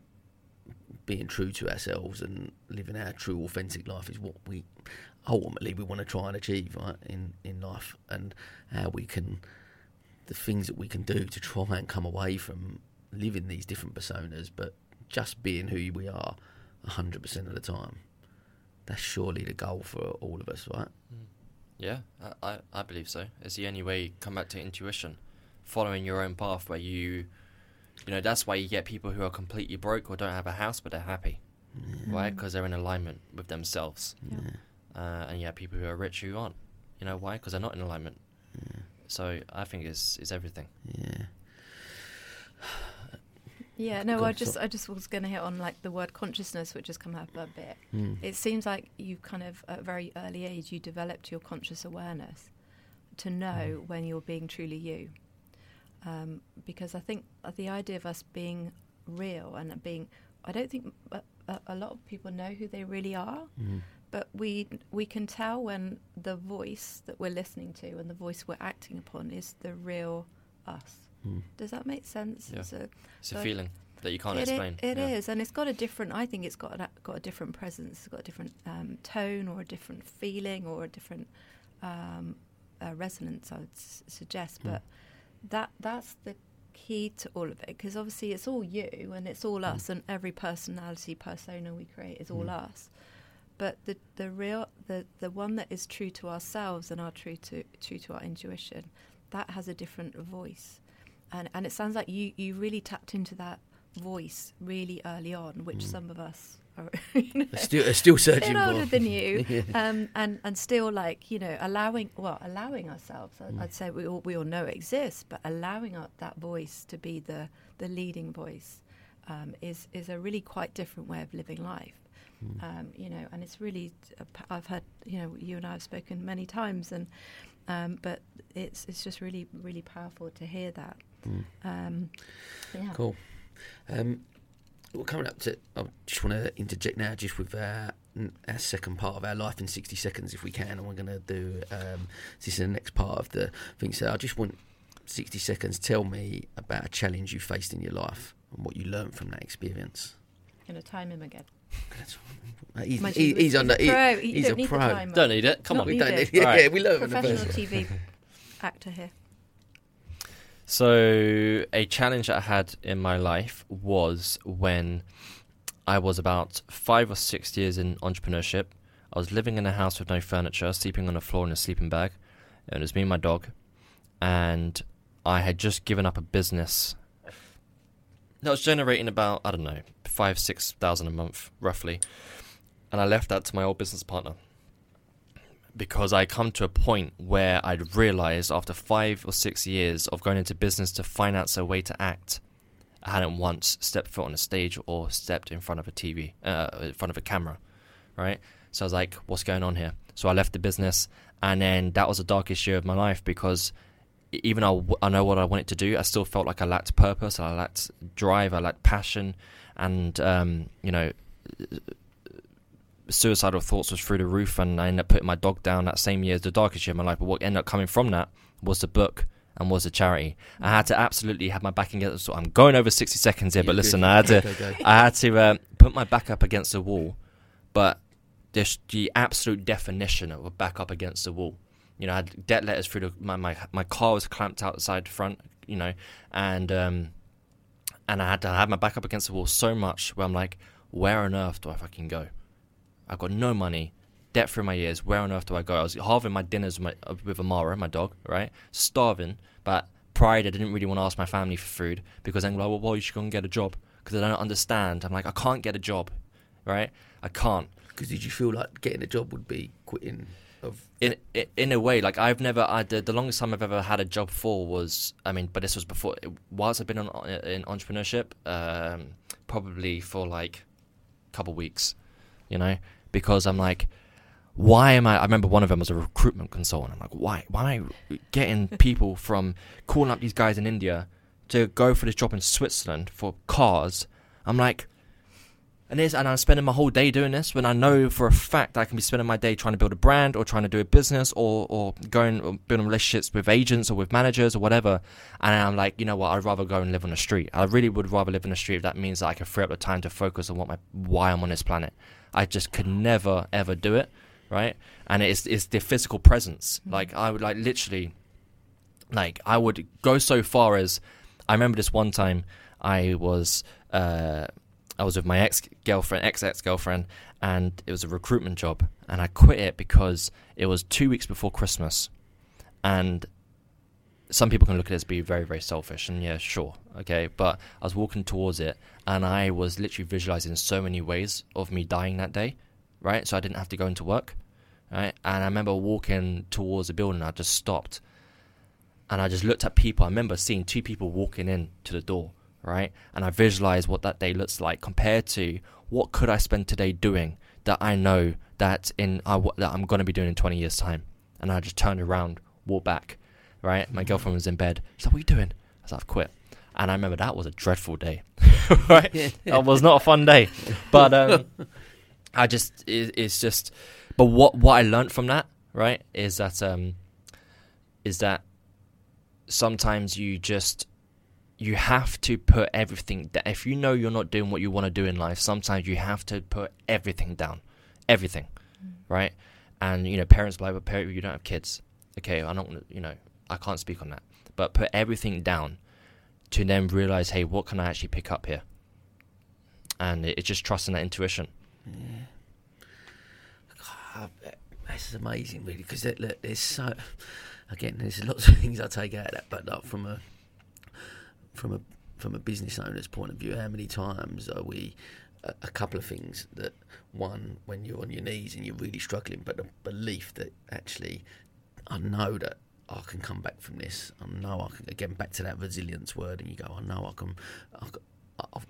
being true to ourselves and living our true, authentic life is what we ultimately we want to try and achieve, right, in life, and how we can, the things that we can do to try and come away from living these different personas, but just being who we are 100% of the time. That's surely the goal for all of us, right? Yeah, I believe so. It's the only way you come back to intuition, following your own path, where you know, that's why you get people who are completely broke or don't have a house, but they're happy, why? Because they're in alignment with themselves. And you have people who are rich who aren't. You know why? Because they're not in alignment. So I think it's everything. Yeah, no, I just was going to hit on, like, the word consciousness, which has come up a bit. It seems like you kind of, at a very early age, you developed your conscious awareness to know when you're being truly you. Because I think the idea of us being real and being, I don't think a lot of people know who they really are, but we can tell when the voice that we're listening to and the voice we're acting upon is the real us. Does that make sense? Yeah. It's a feeling that you can't explain. It is, and it's got a different, I think it's got a different presence. It's got a different tone, or a different feeling, or a different resonance, I would suggest. But that's the key to all of it, because obviously it's all you and it's all us, and every persona we create is all us. But the real, the one that is true to ourselves and are true to our intuition, that has a different voice. And it sounds like you really tapped into that voice really early on, which some of us are, you know, still searching for. Older than you, and still, like, you know, allowing ourselves. I'd say we all know it exists, but allowing that voice to be the leading voice is a really quite different way of living life. You know, and it's really, I've heard, you know, you and I have spoken many times, and but it's just really, really powerful to hear that. Yeah. Cool. We're coming up to, I just want to interject now just with our second part of our life in 60 seconds, if we can, and we're going to do this is the next part of the thing. So I just want 60 seconds, tell me about a challenge you faced in your life and what you learned from that experience. I'm going to time him again. He's on that. He's a pro. Don't need it. Come Not on, we don't need it. Right. Yeah, we love professional TV actor here. So, a challenge that I had in my life was when I was about 5 or 6 years in entrepreneurship. I was living in a house with no furniture, sleeping on the floor in a sleeping bag, and it was me and my dog. And I had just given up a business that was generating about, I don't know, 5,000-6,000 a month, roughly. And I left that to my old business partner, because I come to a point where I'd realized after 5 or 6 years of going into business to finance a way to act, I hadn't once stepped foot on a stage or stepped in front of a TV, in front of a camera, right? So I was like, what's going on here? So I left the business, and then that was the darkest year of my life, because even though I know what I wanted to do, I still felt like I lacked purpose, I lacked drive, I lacked passion, and, you know, suicidal thoughts was through the roof, and I ended up putting my dog down that same year as the darkest year of my life. But what ended up coming from that was the book and was the charity. I had to absolutely have my back against the wall. I'm going over 60 seconds here, but listen, I had to put my back up against the wall, but just the absolute definition of back up against the wall. You know, I had debt letters through my car was clamped outside the front, you know, and I had to have my back up against the wall so much where I'm like, where on earth do I fucking go? I've got no money, debt through my ears, where on earth do I go? I was halving my dinners with Amara, my dog, right? Starving, but pride, I didn't really want to ask my family for food, because I'm like, well, you should go and get a job, because I don't understand. I'm like, I can't get a job, right? I can't. Because did you feel like getting a job would be quitting? In a way, like, I've never, the longest time I've ever had a job for was, I mean, but this was before, whilst I've been in entrepreneurship, probably for like a couple weeks, you know, because I'm like, why am I remember one of them was a recruitment consultant. I'm like, why am I getting people from calling up these guys in India to go for this job in Switzerland for cars, I'm like, and I'm spending my whole day doing this when I know for a fact I can be spending my day trying to build a brand or trying to do a business or going or building relationships with agents or with managers or whatever. And I'm like, you know what? I'd rather go and live on the street. I really would rather live on the street if that means that I can free up the time to focus on why I'm on this planet. I just could never, ever do it, right? And it's the physical presence. Like, I would I would go so far as, I remember this one time I was with my ex-girlfriend, and it was a recruitment job, and I quit it because it was 2 weeks before Christmas. And some people can look at it as being very, very selfish, and yeah, sure, okay, but I was walking towards it, and I was literally visualizing so many ways of me dying that day, right? So I didn't have to go into work, right? And I remember walking towards a building, I just stopped, and I just looked at people. I remember seeing two people walking in to the door, right? And I visualize what that day looks like compared to what could I spend today doing that I know that that I'm going to be doing in 20 years time. And I just turned around, walked back, right? My girlfriend was in bed. She's like, "What are you doing?" I said, "I've quit." And I remember that was a dreadful day, right? It was not a fun day, but but what I learned from that, right, is that sometimes you have to put everything down. If you know you're not doing what you want to do in life, sometimes you have to put everything down. Everything, right? And, parents be like, "But Perry, you don't have kids." Okay, I don't want to, I can't speak on that. But put everything down to then realize, hey, what can I actually pick up here? And it's just trusting that intuition. Yeah. God, this is amazing, really, because look, there's lots of things I take out of that, but not from a... From a business owner's point of view, how many times are we? A couple of things that one, when you're on your knees and you're really struggling, but the belief that actually, I know that I can come back from this. I know I can, again, back to that resilience word, and you go, I know I can.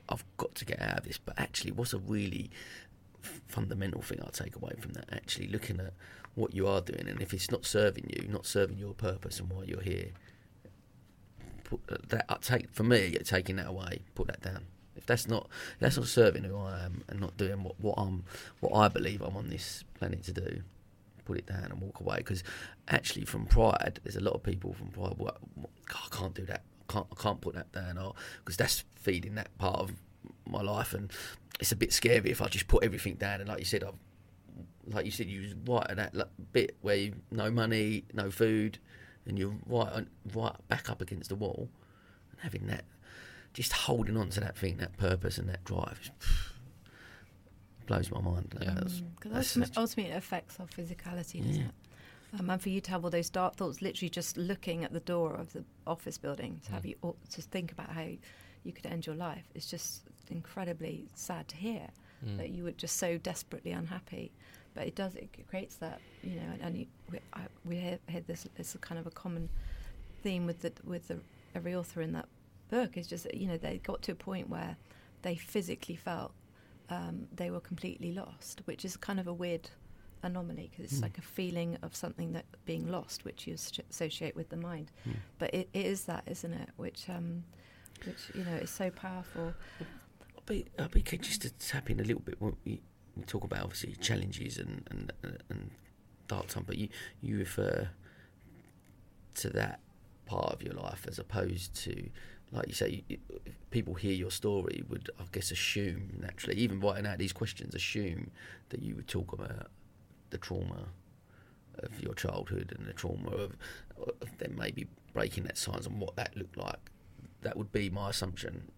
I've got to get out of this. But actually, what's a really fundamental thing I take away from that? Actually, looking at what you are doing, and if it's not serving you, not serving your purpose and why you're here. Taking that away, put that down. If that's not serving who I am and not doing what I believe I'm on this planet to do, put it down and walk away. Because actually, from pride, there's a lot of people from pride. Well, I can't do that. I can't put that down, because that's feeding that part of my life, and it's a bit scary if I just put everything down. And like you said, you was right at that bit where you no money, no food. And you're right back up against the wall, and having that, just holding on to that thing, that purpose and that drive, blows my mind. Yeah. Because ultimately it affects our physicality, doesn't it? And for you to have all those dark thoughts, literally just looking at the door of the office building, to have you to think about how you could end your life, it's just incredibly sad to hear that you were just so desperately unhappy. But it creates that, we hear this as kind of a common theme with every author in that book. It's just, they got to a point where they physically felt they were completely lost, which is kind of a weird anomaly, because it's like a feeling of something that being lost, which you associate with the mind. Mm. But it is that, isn't it? Which is so powerful. I'll be just to tap in a little bit. We talk about obviously challenges and dark time, but you refer to that part of your life as opposed to, like you say, people hear your story would, I guess, assume naturally, even writing out these questions, assume that you would talk about the trauma of your childhood and the trauma of them maybe breaking that silence and what that looked like. That would be my assumption.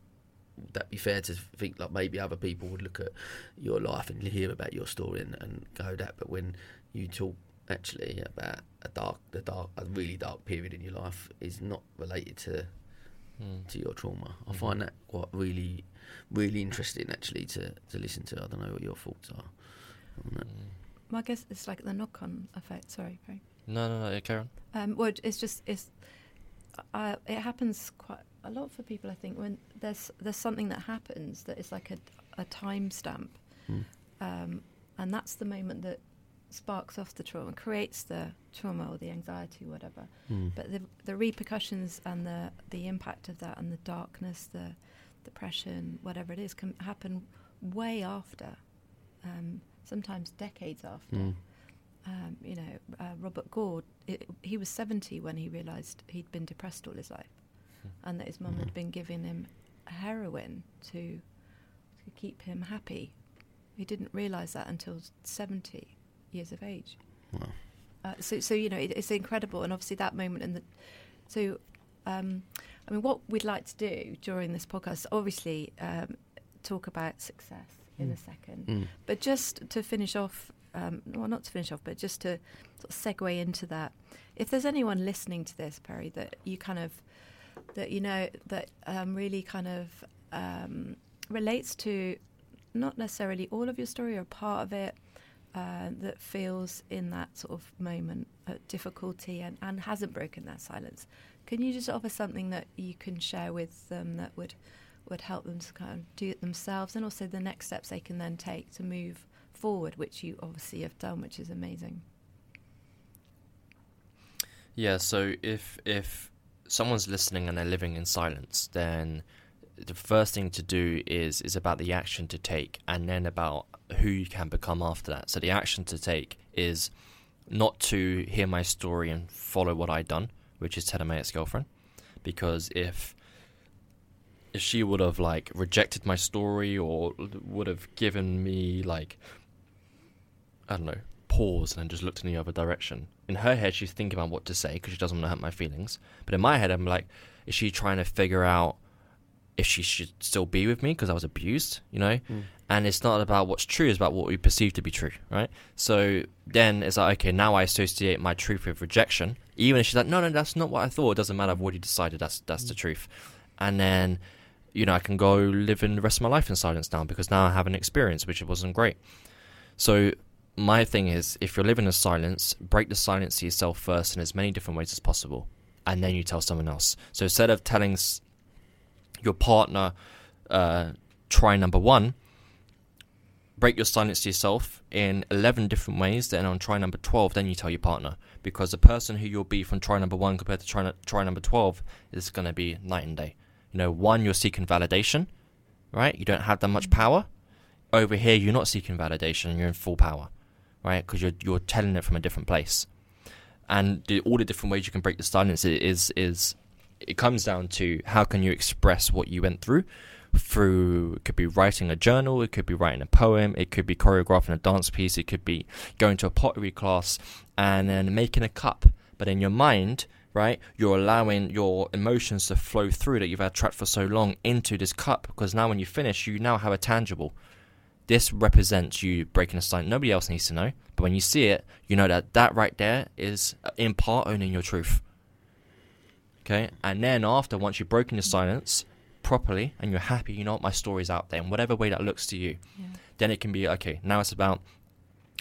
Would that be fair to think, like, maybe other people would look at your life and hear about your story and go that? But when you talk actually about a really dark period in your life is not related to your trauma. I find that quite really, really interesting actually to listen to. I don't know what your thoughts are on that. Well, I guess it's like the knock-on effect. Sorry, Perry. No, Karen. Well, it happens quite a lot for people, I think, when there's something that happens that is like a time stamp, and that's the moment that sparks off the trauma, creates the trauma or the anxiety, whatever. But the repercussions and the impact of that and the darkness, the depression, whatever it is, can happen way after, sometimes decades after. Mm. Robert Gord, he was 70 when he realised he'd been depressed all his life, and that his mum had been giving him heroin to keep him happy. He didn't realise that until 70 years of age. Wow. It's incredible, and obviously that moment and the... So, what we'd like to do during this podcast, obviously, talk about success in a second, but just to finish off, but just to sort of segue into that, if there's anyone listening to this, Perry, that relates to not necessarily all of your story or part of it, that feels in that sort of moment of difficulty and hasn't broken that silence, can you just offer something that you can share with them that would help them to kind of do it themselves, and also the next steps they can then take to move forward, which you obviously have done, which is amazing? Yeah, so if someone's listening and they're living in silence, then the first thing to do is about the action to take, and then about who you can become after that. So the action to take is not to hear my story and follow what I'd done, which is Ted and my ex-girlfriend, because if she would have rejected my story or would have given me pause and just looked in the other direction, in her head she's thinking about what to say because she doesn't want to hurt my feelings, but in my head I'm like, is she trying to figure out if she should still be with me because I was abused, and it's not about what's true, it's about what we perceive to be true, right? So then it's like, okay, now I associate my truth with rejection, even if she's like, no, that's not what I thought, it doesn't matter, I've already decided that's the truth. And then I can go live in the rest of my life in silence now, because now I have an experience which wasn't great. So my thing is, if you're living in silence, break the silence to yourself first in as many different ways as possible, and then you tell someone else. So instead of telling your partner, try number one, break your silence to yourself in 11 different ways, then on try number 12, then you tell your partner, because the person who you'll be from try number one compared to try number 12 is going to be night and day. One, you're seeking validation, right? You don't have that much power. Over here, you're not seeking validation. You're in full power, right? Because you're telling it from a different place. And all the different ways you can break the silence is it comes down to how can you express what you went through. It could be writing a journal. It could be writing a poem. It could be choreographing a dance piece. It could be going to a pottery class and then making a cup. But in your mind... right, you're allowing your emotions to flow through that you've had trapped for so long into this cup, because now when you finish, you now have a tangible. This represents you breaking a silence. Nobody else needs to know, but when you see it, you know that right there is in part owning your truth. Okay, and then once you've broken the silence properly and you're happy, my story's out there in whatever way that looks to you, then it can be, okay, now it's about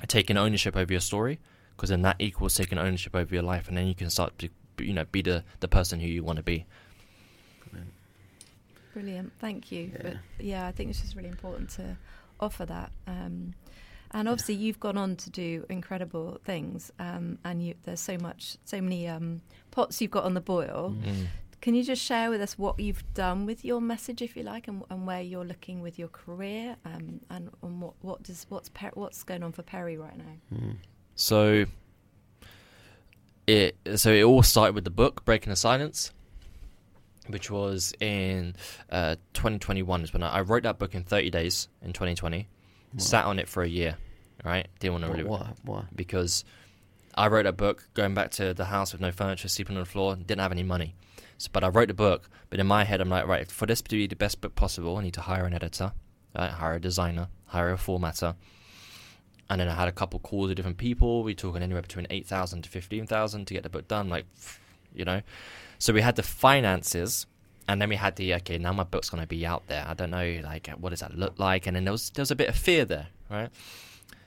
taking ownership over your story, because then that equals taking ownership over your life, and then you can start to be the person who you want to be. Brilliant. Thank you. Yeah. But I think it's just really important to offer that. And obviously you've gone on to do incredible things, and there's so many pots you've got on the boil. Mm. Can you just share with us what you've done with your message, if you like, and where you're looking with your career, and what's going on for Perry right now? Mm. So it all started with the book, Breaking the Silence, which was in 2021. Is when I wrote that book in 30 days in 2020. Wow. Sat on it for a year, right? Didn't want to really... Why? Because I wrote that book going back to the house with no furniture, sleeping on the floor, and didn't have any money. But I wrote the book, but in my head I'm like, right, for this to be the best book possible, I need to hire an editor, right? Hire a designer, hire a formatter. And then I had a couple calls with different people. We're talking anywhere between 8,000 to 15,000 to get the book done, So we had the finances, and then we had okay, now my book's going to be out there. I don't know, what does that look like? And then there was a bit of fear there, right?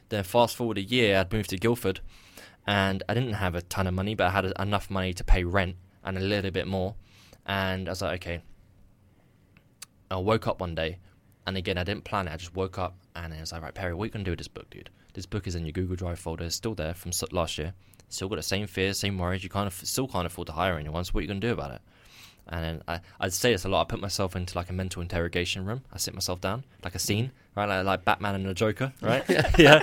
Then fast forward a year, I'd moved to Guildford, and I didn't have a ton of money, but I had enough money to pay rent and a little bit more. And I was like, okay. I woke up one day, and again, I didn't plan it. I just woke up, and I was like, right, Perry, what are you going to do with this book, dude? This book is in your Google Drive folder. It's still there from last year. Still got the same fears, same worries. You still can't afford to hire anyone. So what are you going to do about it? And I say this a lot. I put myself into like a mental interrogation room. I sit myself down, like a scene, right? Like Batman and the Joker, right? Yeah.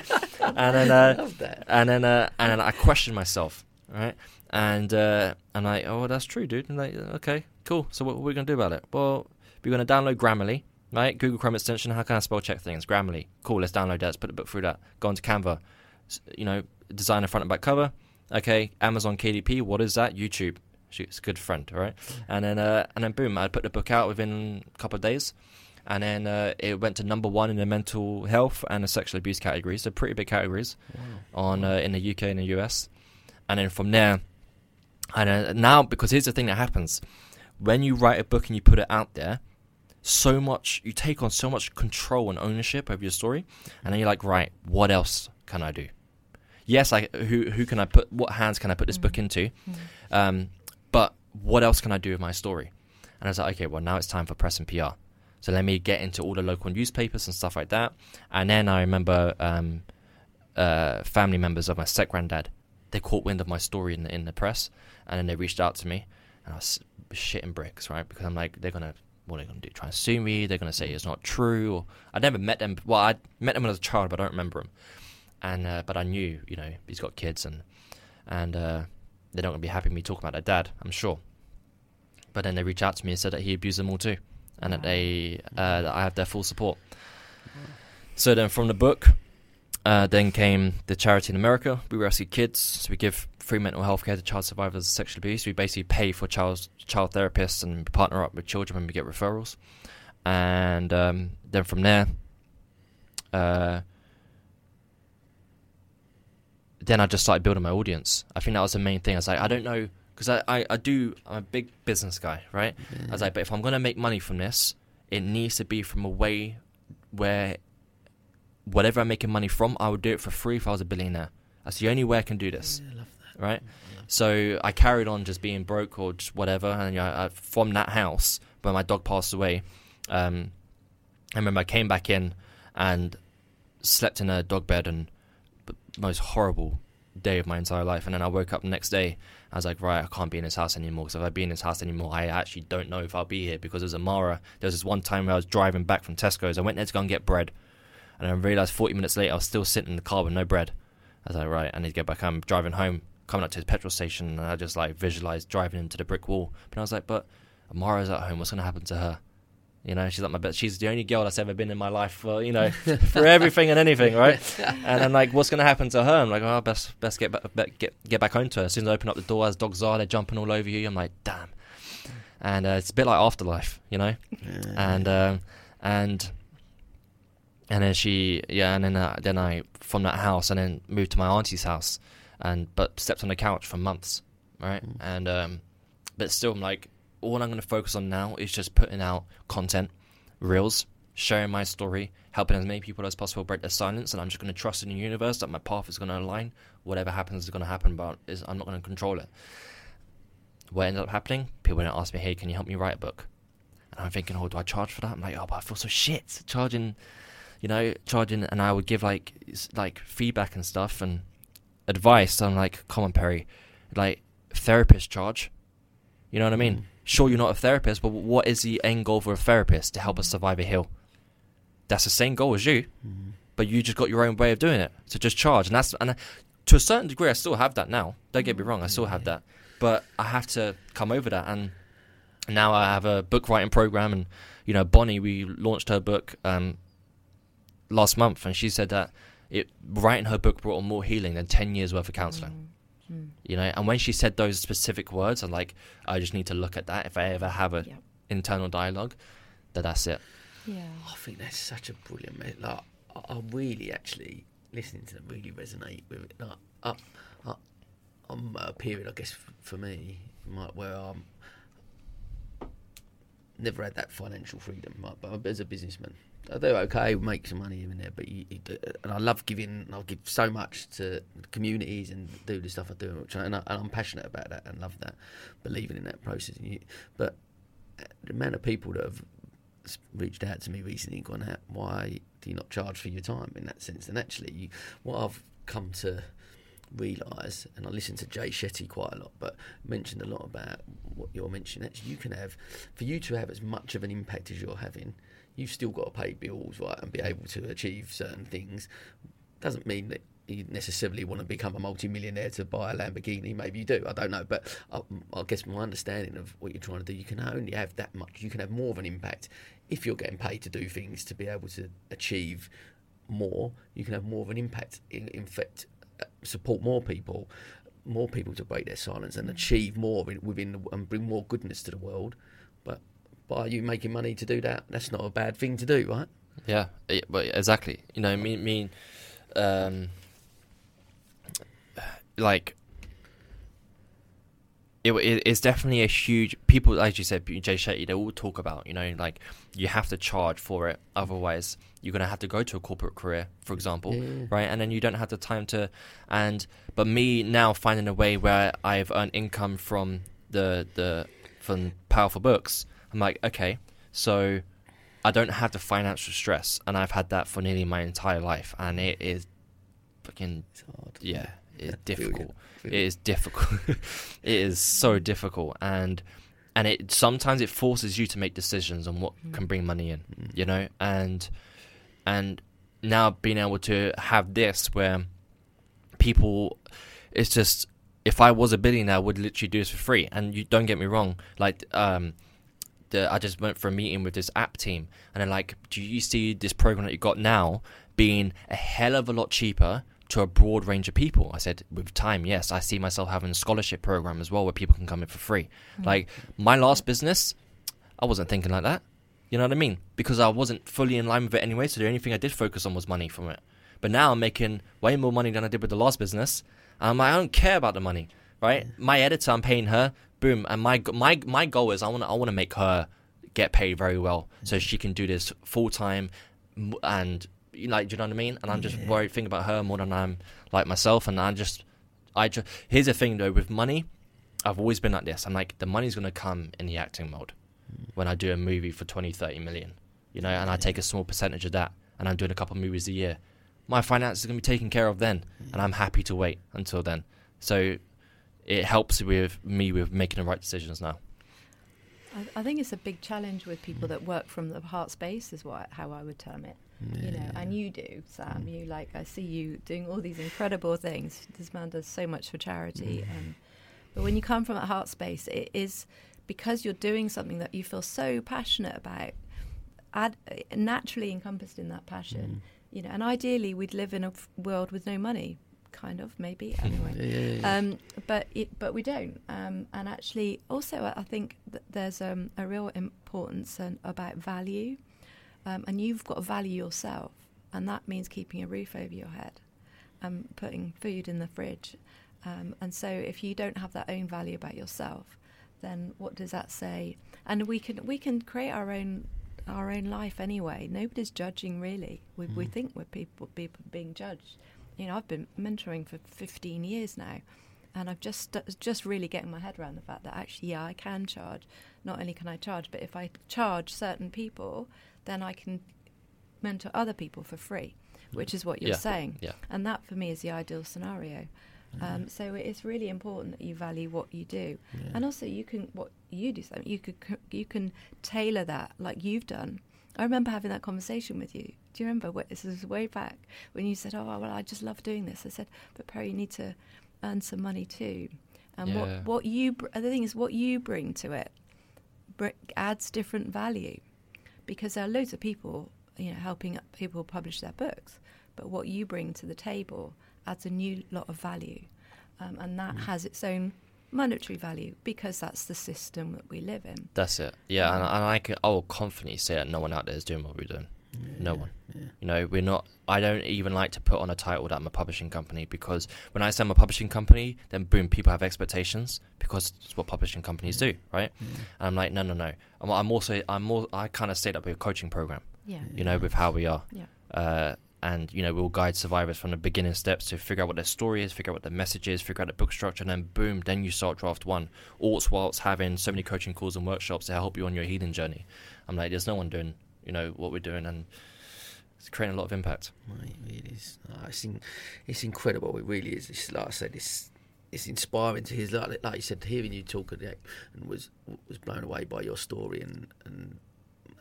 And then I question myself, right? And I, oh, that's true, dude. And like, okay, cool. So what are we going to do about it? Well, we're going to download Grammarly, right? Google Chrome extension. How can I spell check things? Grammarly. Cool. Let's download that. Let's put the book through that. Go onto Canva, you know, design a front and back cover. Okay. Amazon KDP. What is that? YouTube. Shoot, it's a good friend, all right? And then boom, I put the book out within a couple of days. And then it went to number one in the mental health and the sexual abuse categories, so pretty big categories in the UK and the US. And then from there, and now, because here's the thing that happens. When you write a book and you put it out there, so much, you take on so much control and ownership over your story. And then you're like, right, what else can I do? Yes, who can I put, what hands can I put this book into? But what else can I do with my story? And I was like, okay, well, now it's time for press and PR. So let me get into all the local newspapers and stuff like that. And then I remember family members of my step-granddad, they caught wind of my story in the press. And then they reached out to me. And I was shitting bricks, right? Because I'm like, what are they going to do? Try and sue me? They're going to say it's not true? Or I never met them. Well, I met them when I was a child, but I don't remember them. And, but I knew, you know, he's got kids and they're not going to be happy with me talking about their dad, I'm sure. But then they reached out to me and said that he abused them all too, and that they that I have their full support. So then from the book, then came the charity in America, We Rescue Kids. So we give free mental health care to child survivors of sexual abuse. We basically pay for child therapists and partner up with children when we get referrals. And then from there, then I just started building my audience. I think that was the main thing. I was like, I don't know, because I'm a big business guy, right? Yeah. I was like, but if I'm going to make money from this, it needs to be from a way where whatever I'm making money from, I would do it for free if I was a billionaire. That's the only way I can do this, yeah, I love that. Right? Yeah. So I carried on just being broke or just whatever. And you know, from that house, when my dog passed away, I remember I came back in and slept in a dog bed and most horrible day of my entire life. And then I woke up the next day. I was like, right, I can't be in this house anymore, because if I be in this house anymore, I actually don't know if I'll be here, because there's Amara. There was this one time where I was driving back from Tesco's. I went there to go and get bread, and I realized 40 minutes later I was still sitting in the car with no bread. I was like, right, I need to get back home. Driving home, coming up to the petrol station, and I just like visualized driving into the brick wall. But I was like, but Amara's at home, what's going to happen to her? You know, she's like my best. She's the only girl that's ever been in my life for, you know, for everything and anything, right? And I'm like, what's going to happen to her? I'm like, oh, best get back home to her. As soon as I open up the door, as dogs are, they're jumping all over you. I'm like, damn. And it's a bit like Afterlife, you know. And then she, yeah, and then I from that house and then moved to my auntie's house, but slept on the couch for months, right? And but still, I'm like, all I'm going to focus on now is just putting out content, reels, sharing my story, helping as many people as possible break their silence. And I'm just going to trust in the universe that my path is going to align. Whatever happens is going to happen, but I'm not going to control it. What ended up happening, people didn't ask me, hey, can you help me write a book? And I'm thinking, oh, do I charge for that? I'm like, oh, but I feel so shit charging. And I would give like feedback and stuff and advice. So I'm like, come on, Perry, like therapists charge. You know what I mean? Mm. Sure, you're not a therapist, but what is the end goal for a therapist? To help us survive a hill. That's the same goal as you, but you just got your own way of doing it. So just charge. And to a certain degree, I still have that now. Don't get me wrong, I still have that. But I have to come over that. And now I have a book writing program. And, you know, Bonnie, we launched her book last month. And she said that writing her book brought on more healing than 10 years worth of counseling. You know, and when she said those specific words, I'm like, I just need to look at that. If I ever have an internal dialogue, that's it. Yeah, I think that's such a brilliant. Like, I really actually listening to them really resonate with it. Like, I'm at a period, I guess, for me, where I'm never had that financial freedom. But as a businessman, I do okay, make some money here and there, but you do, and I love giving. I'll give so much to communities and do the stuff I do, and I'm passionate about that and love that, believing in that process. But the amount of people that have reached out to me recently and gone, why do you not charge for your time in that sense? And actually, what I've come to realise, and I listen to Jay Shetty quite a lot, but mentioned a lot about what you're mentioning. Actually, you can have, for you to have as much of an impact as you're having, you've still got to pay bills, right, and be able to achieve certain things. Doesn't mean that you necessarily want to become a multi-millionaire to buy a Lamborghini. Maybe you do, I don't know, but I guess my understanding of what you're trying to do, you can only have that much, you can have more of an impact if you're getting paid to do things, to be able to achieve more. You can have more of an impact, in fact, support more people to break their silence and achieve more within the, and bring more goodness to the world. But by you making money to do that, that's not a bad thing to do, right? Yeah, but exactly. You know, like it's definitely a huge, people, as you said, Jay Shetty, they all talk about, you know, like you have to charge for it, otherwise you're going to have to go to a corporate career, for example, right? And then you don't have the time to, but me now finding a way where I've earned income from from Powerful Books, I'm like, okay, so I don't have the financial stress, and I've had that for nearly my entire life, and it is fucking, it's hard. Yeah, it's difficult. It is difficult. It is so difficult, and it sometimes it forces you to make decisions on what can bring money in, you know, and now being able to have this where people, it's just, if I was a billionaire, I would literally do this for free. And you don't get me wrong, like I just went for a meeting with this app team, and they're like, do you see this program that you got now being a hell of a lot cheaper to a broad range of people? I said, with time, yes. I see myself having a scholarship program as well, where people can come in for free. Like my last business, I wasn't thinking like that, you know what I mean? Because I wasn't fully in line with it anyway, so the only thing I did focus on was money from it. But now I'm making way more money than I did with the last business. I don't care about the money, right? My editor, I'm paying her, boom. And my goal is I want to make her get paid very well, so she can do this full time, and like, do you know what I mean? And I'm just worried, thinking about her more than I'm like myself. And I just here's the thing though, with money, I've always been like this. I'm like, the money's gonna come in the acting mode when I do a movie for 20-30 million, you know, and I take a small percentage of that, and I'm doing a couple of movies a year. My finances are gonna be taken care of then, and I'm happy to wait until then. So it helps with me with making the right decisions now. I think it's a big challenge with people that work from the heart space, is how I would term it. Yeah. You know, and you do, Sam. You like, I see you doing all these incredible things. This man does so much for charity. But when you come from a heart space, it is because you're doing something that you feel so passionate about, naturally encompassed in that passion. You know, and ideally, we'd live in a world with no money, kind of, maybe, anyway. But we don't. And actually, also, I think that there's a real importance about value. And you've got to value yourself, and that means keeping a roof over your head, putting food in the fridge. And so if you don't have that own value about yourself, then what does that say? And we can create our own life anyway. Nobody's judging, really. We think we're people being judged. You know, I've been mentoring for 15 years now, and I've just really getting my head around the fact that actually, I can charge. Not only can I charge, but if I charge certain people, then I can mentor other people for free, which is what you're saying. Yeah. And that, for me, is the ideal scenario. So it's really important that you value what you do. Yeah. And also, you can tailor that like you've done. I remember having that conversation with you. Do you remember? This was way back when you said, oh, well, I just love doing this. I said, but Perry, you need to earn some money too. And the thing is, what you bring to it adds different value. Because there are loads of people, you know, helping people publish their books, but what you bring to the table adds a new lot of value, and that has its own monetary value, because that's the system that we live in. That's it. Yeah, and I will confidently say that no one out there is doing what we're doing. No one. Yeah. You know, we're not. I don't even like to put on a title that I'm a publishing company, because when I say I'm a publishing company, then boom, people have expectations, because it's what publishing companies do, right? And I'm like, no. I kind of say that with a coaching program. Yeah. You know, with how we are. Yeah. And you know, we'll guide survivors from the beginning steps to figure out what their story is, figure out what their message is, figure out the book structure, and then boom, then you start draft one. All whilst having so many coaching calls and workshops to help you on your healing journey. I'm like, there's no one doing, you know, what we're doing, and It's creating a lot of impact. Mate, it is. It's incredible. It really is. It's, like I said, it's inspiring to hear. Like you said, hearing you talk at the, and was blown away by your story and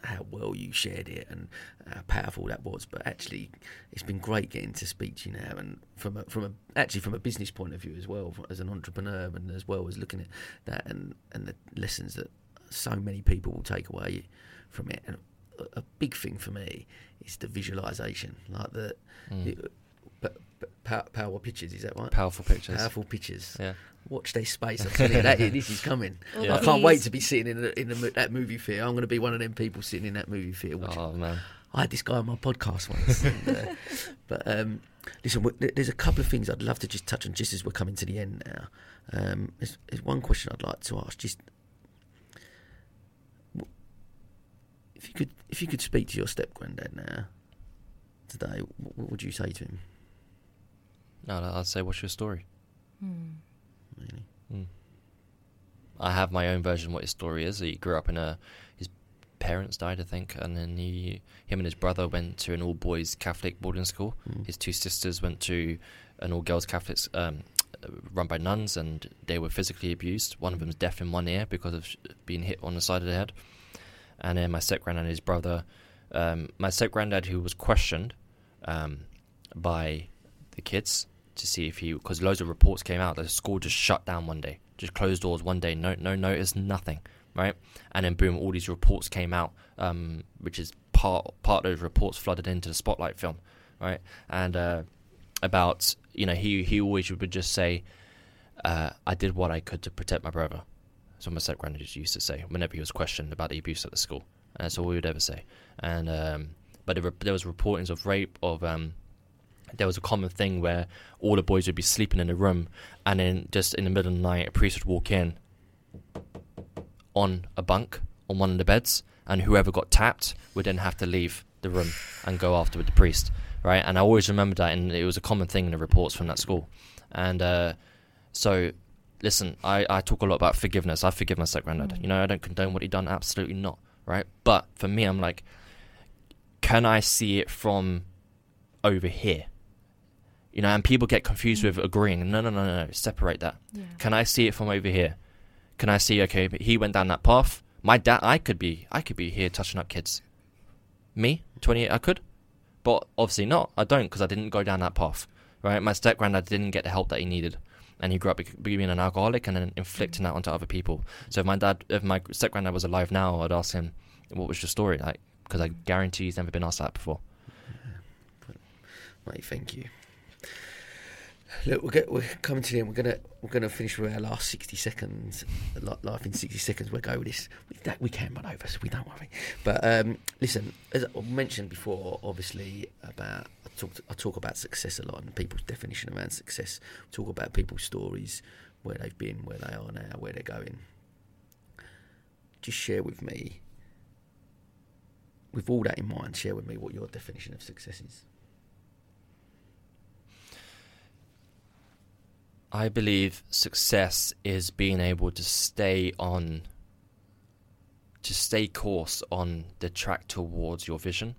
how well you shared it and how powerful that was. But actually, it's been great getting to speak to you now, and from a business point of view as well, as an entrepreneur, and as well as looking at that and the lessons that so many people will take away from it. And a big thing for me is the visualization, like the Powerful Pictures, is that right? Powerful Pictures. Yeah. Watch this space. I'm telling you, this is coming. Yeah. I can't wait to be sitting in that movie theatre. I'm going to be one of them people sitting in that movie theatre watching. Oh, man. I had this guy on my podcast once. But listen, there's a couple of things I'd love to just touch on just as we're coming to the end now. There's one question I'd like to ask. Just if you could speak to your step-granddad now, today, what would you say to him? No, I'd say, what's your story? Really? I have my own version of what his story is. He grew up in his parents died, I think, and then him and his brother went to an all-boys Catholic boarding school. His two sisters went to an all-girls Catholic run by nuns, and they were physically abused. One of them was deaf in one ear because of being hit on the side of the head. And then my step-granddad and his brother, who was questioned by the kids to see if he, because loads of reports came out that the school just shut down one day, just closed doors one day, no notice, nothing, right? And then boom, all these reports came out, which is part of those reports flooded into the Spotlight film, right? And about, he always would just say, I did what I could to protect my brother. That's what my step-granddad used to say whenever he was questioned about the abuse at the school. And that's all we would ever say. And but there was reportings of rape, of there was a common thing where all the boys would be sleeping in a room, and then just in the middle of the night, a priest would walk in on a bunk on one of the beds, and whoever got tapped would then have to leave the room and go after with the priest, right? And I always remember that, and it was a common thing in the reports from that school. And so, listen, I talk a lot about forgiveness. I forgive my step-granddad. I don't condone what he done, absolutely not, right? But for me, I'm like, can I see it from over here? And people get confused with agreeing. No, separate that. Yeah. Can I see it from over here? Can I see, okay, but he went down that path. My dad, I could be here touching up kids. Me, 28, I could, but obviously not. I don't, because I didn't go down that path, right? My step-granddad didn't get the help that he needed, and he grew up being an alcoholic and then inflicting that onto other people. So if my step-granddad was alive now, I'd ask him, what was your story like? Because I guarantee he's never been asked that before. Mate, thank you. Look, we're coming to the end. We're gonna finish with our last 60 seconds. Life in 60 seconds. We'll go with this. We can run over, so we don't worry. But listen, as I mentioned before, obviously about I talk about success a lot and people's definition around success. We talk about people's stories, where they've been, where they are now, where they're going. Just share with me, with all that in mind, share with me what your definition of success is. I believe success is being able to stay course on the track towards your vision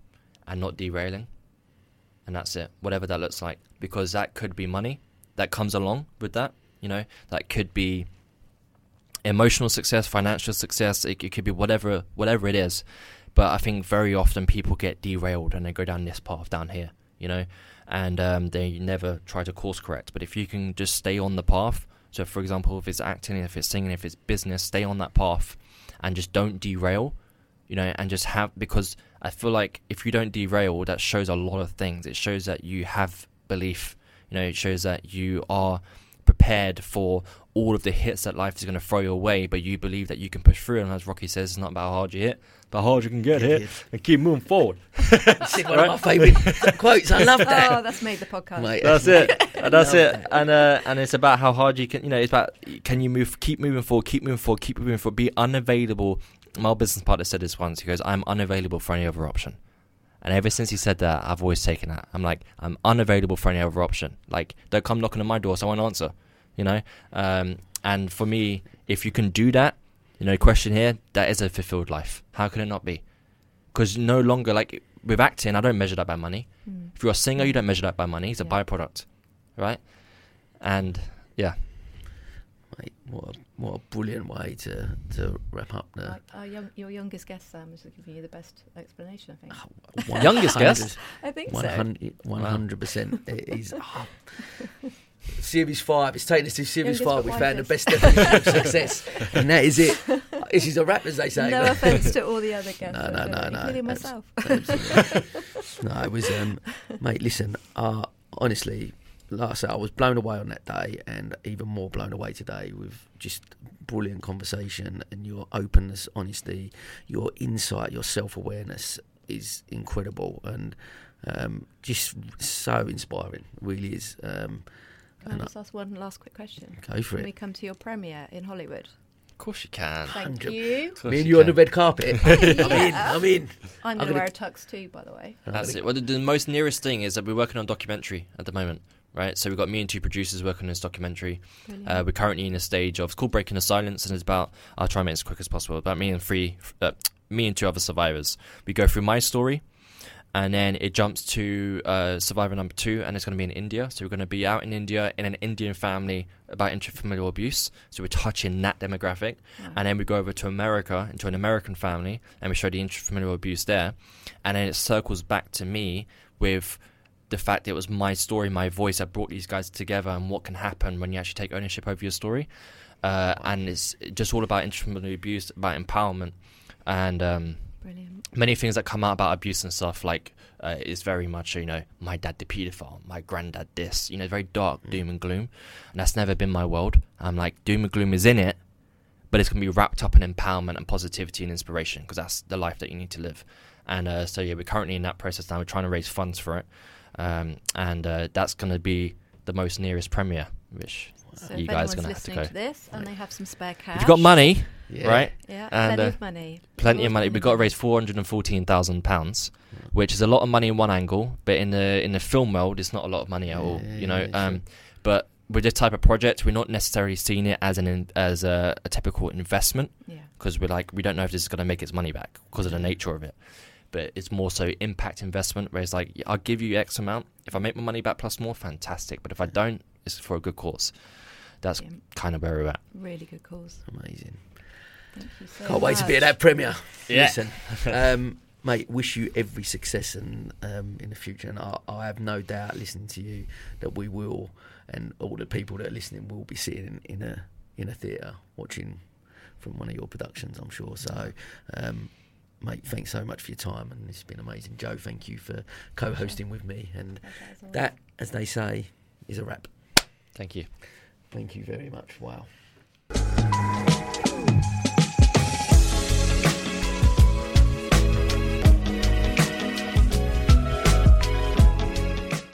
and not derailing. And that's it, whatever that looks like, because that could be money that comes along with that, that could be emotional success, financial success, it could be whatever it is. But I think very often people get derailed and they go down this path down here, and they never try to course correct. But if you can just stay on the path, so for example, if it's acting, if it's singing, if it's business, stay on that path and just don't derail, and just because I feel like if you don't derail, that shows a lot of things. It shows that you have belief, it shows that you are prepared for all of the hits that life is going to throw your way, but you believe that you can push through. And as Rocky says, it's not about how hard you hit, but how hard you can get hit and keep moving forward. That's one of my favourite quotes. I love that. Oh, that's made the podcast. Mate, that's it. That. And it's about how hard you can, it's about, can you move, keep moving forward, be unavailable. My business partner said this once. He goes, I'm unavailable for any other option. And ever since he said that, I've always taken that. I'm like, I'm unavailable for any other option. Like, don't come knocking on my door, so I won't answer. And for me, if you can do that, question here, that is a fulfilled life. How can it not be? because no longer, like with acting, I don't measure that by money. Mm. If you're a singer, you don't measure that by money. It's a byproduct, right? And yeah. Mate, what a brilliant way to wrap up there. Your youngest guest, Sam, is giving you the best explanation, I think. Youngest guest? I think 100%, so. 100%. He's Series 5. It's taken us to Series 5. We found the best definition of success. And that is it. This is a wrap, as they say. No offence to all the other guests. No. Including myself. No, it was... mate, listen, honestly... Like I said, I was blown away on that day and even more blown away today with just brilliant conversation and your openness, honesty, your insight, your self-awareness is incredible and just so inspiring, it really is. Can I just ask one last quick question? Go for it. Can we come to your premiere in Hollywood? Of course you can. Thank you. Me and you on the red carpet. I'm in. I'm going to wear a tux too, by the way. That's it. Well, the most nearest thing is that we're working on documentary at the moment. Right, so we've got me and two producers working on this documentary. We're currently in a stage of, it's called Breaking the Silence, and it's about, I'll try and make it as quick as possible, about me and two other survivors. We go through my story, and then it jumps to survivor number 2, and it's going to be in India. So we're going to be out in India in an Indian family about intrafamilial abuse. So we're touching that demographic. Yeah. And then we go over to America, into an American family, and we show the intrafamilial abuse there. And then it circles back to me with... the fact that it was my story, my voice that brought these guys together, and what can happen when you actually take ownership over your story. And it's just all about intrafamilial abuse, about empowerment, and many things that come out about abuse and stuff. Like it's very much, you know, my dad the paedophile, my granddad this. You know, very dark doom and gloom, and that's never been my world. I'm like, doom and gloom is in it, but it's gonna be wrapped up in empowerment and positivity and inspiration, because that's the life that you need to live. And so yeah, we're currently in that process now. We're trying to raise funds for it. That's going to be the most nearest premiere, which so you guys are going to have to go. To this, and they have some spare cash. If you've got money, right? Yeah, and plenty of money. Plenty of money. We've got to raise £414,000, which is a lot of money in one angle, but in the film world, it's not a lot of money at all. You know, but with this type of project, we're not necessarily seeing it as a typical investment, because we're like, we don't know if this is going to make its money back because of the nature of it. But it's more so impact investment, where it's like, I'll give you X amount. If I make my money back plus more, fantastic. But if I don't, it's for a good cause. That's kind of where we're at. Really good cause. Amazing. Thank you so much. Can't wait to be at that premiere. Yeah. Listen, mate, wish you every success in the future. And I have no doubt, listening to you, that we will, and all the people that are listening will be sitting in a theatre watching from one of your productions, I'm sure. So, mate, thanks so much for your time, and it's been amazing. Jo, thank you for co-hosting with me, and that, as they say, is a wrap. Thank you very much. Wow.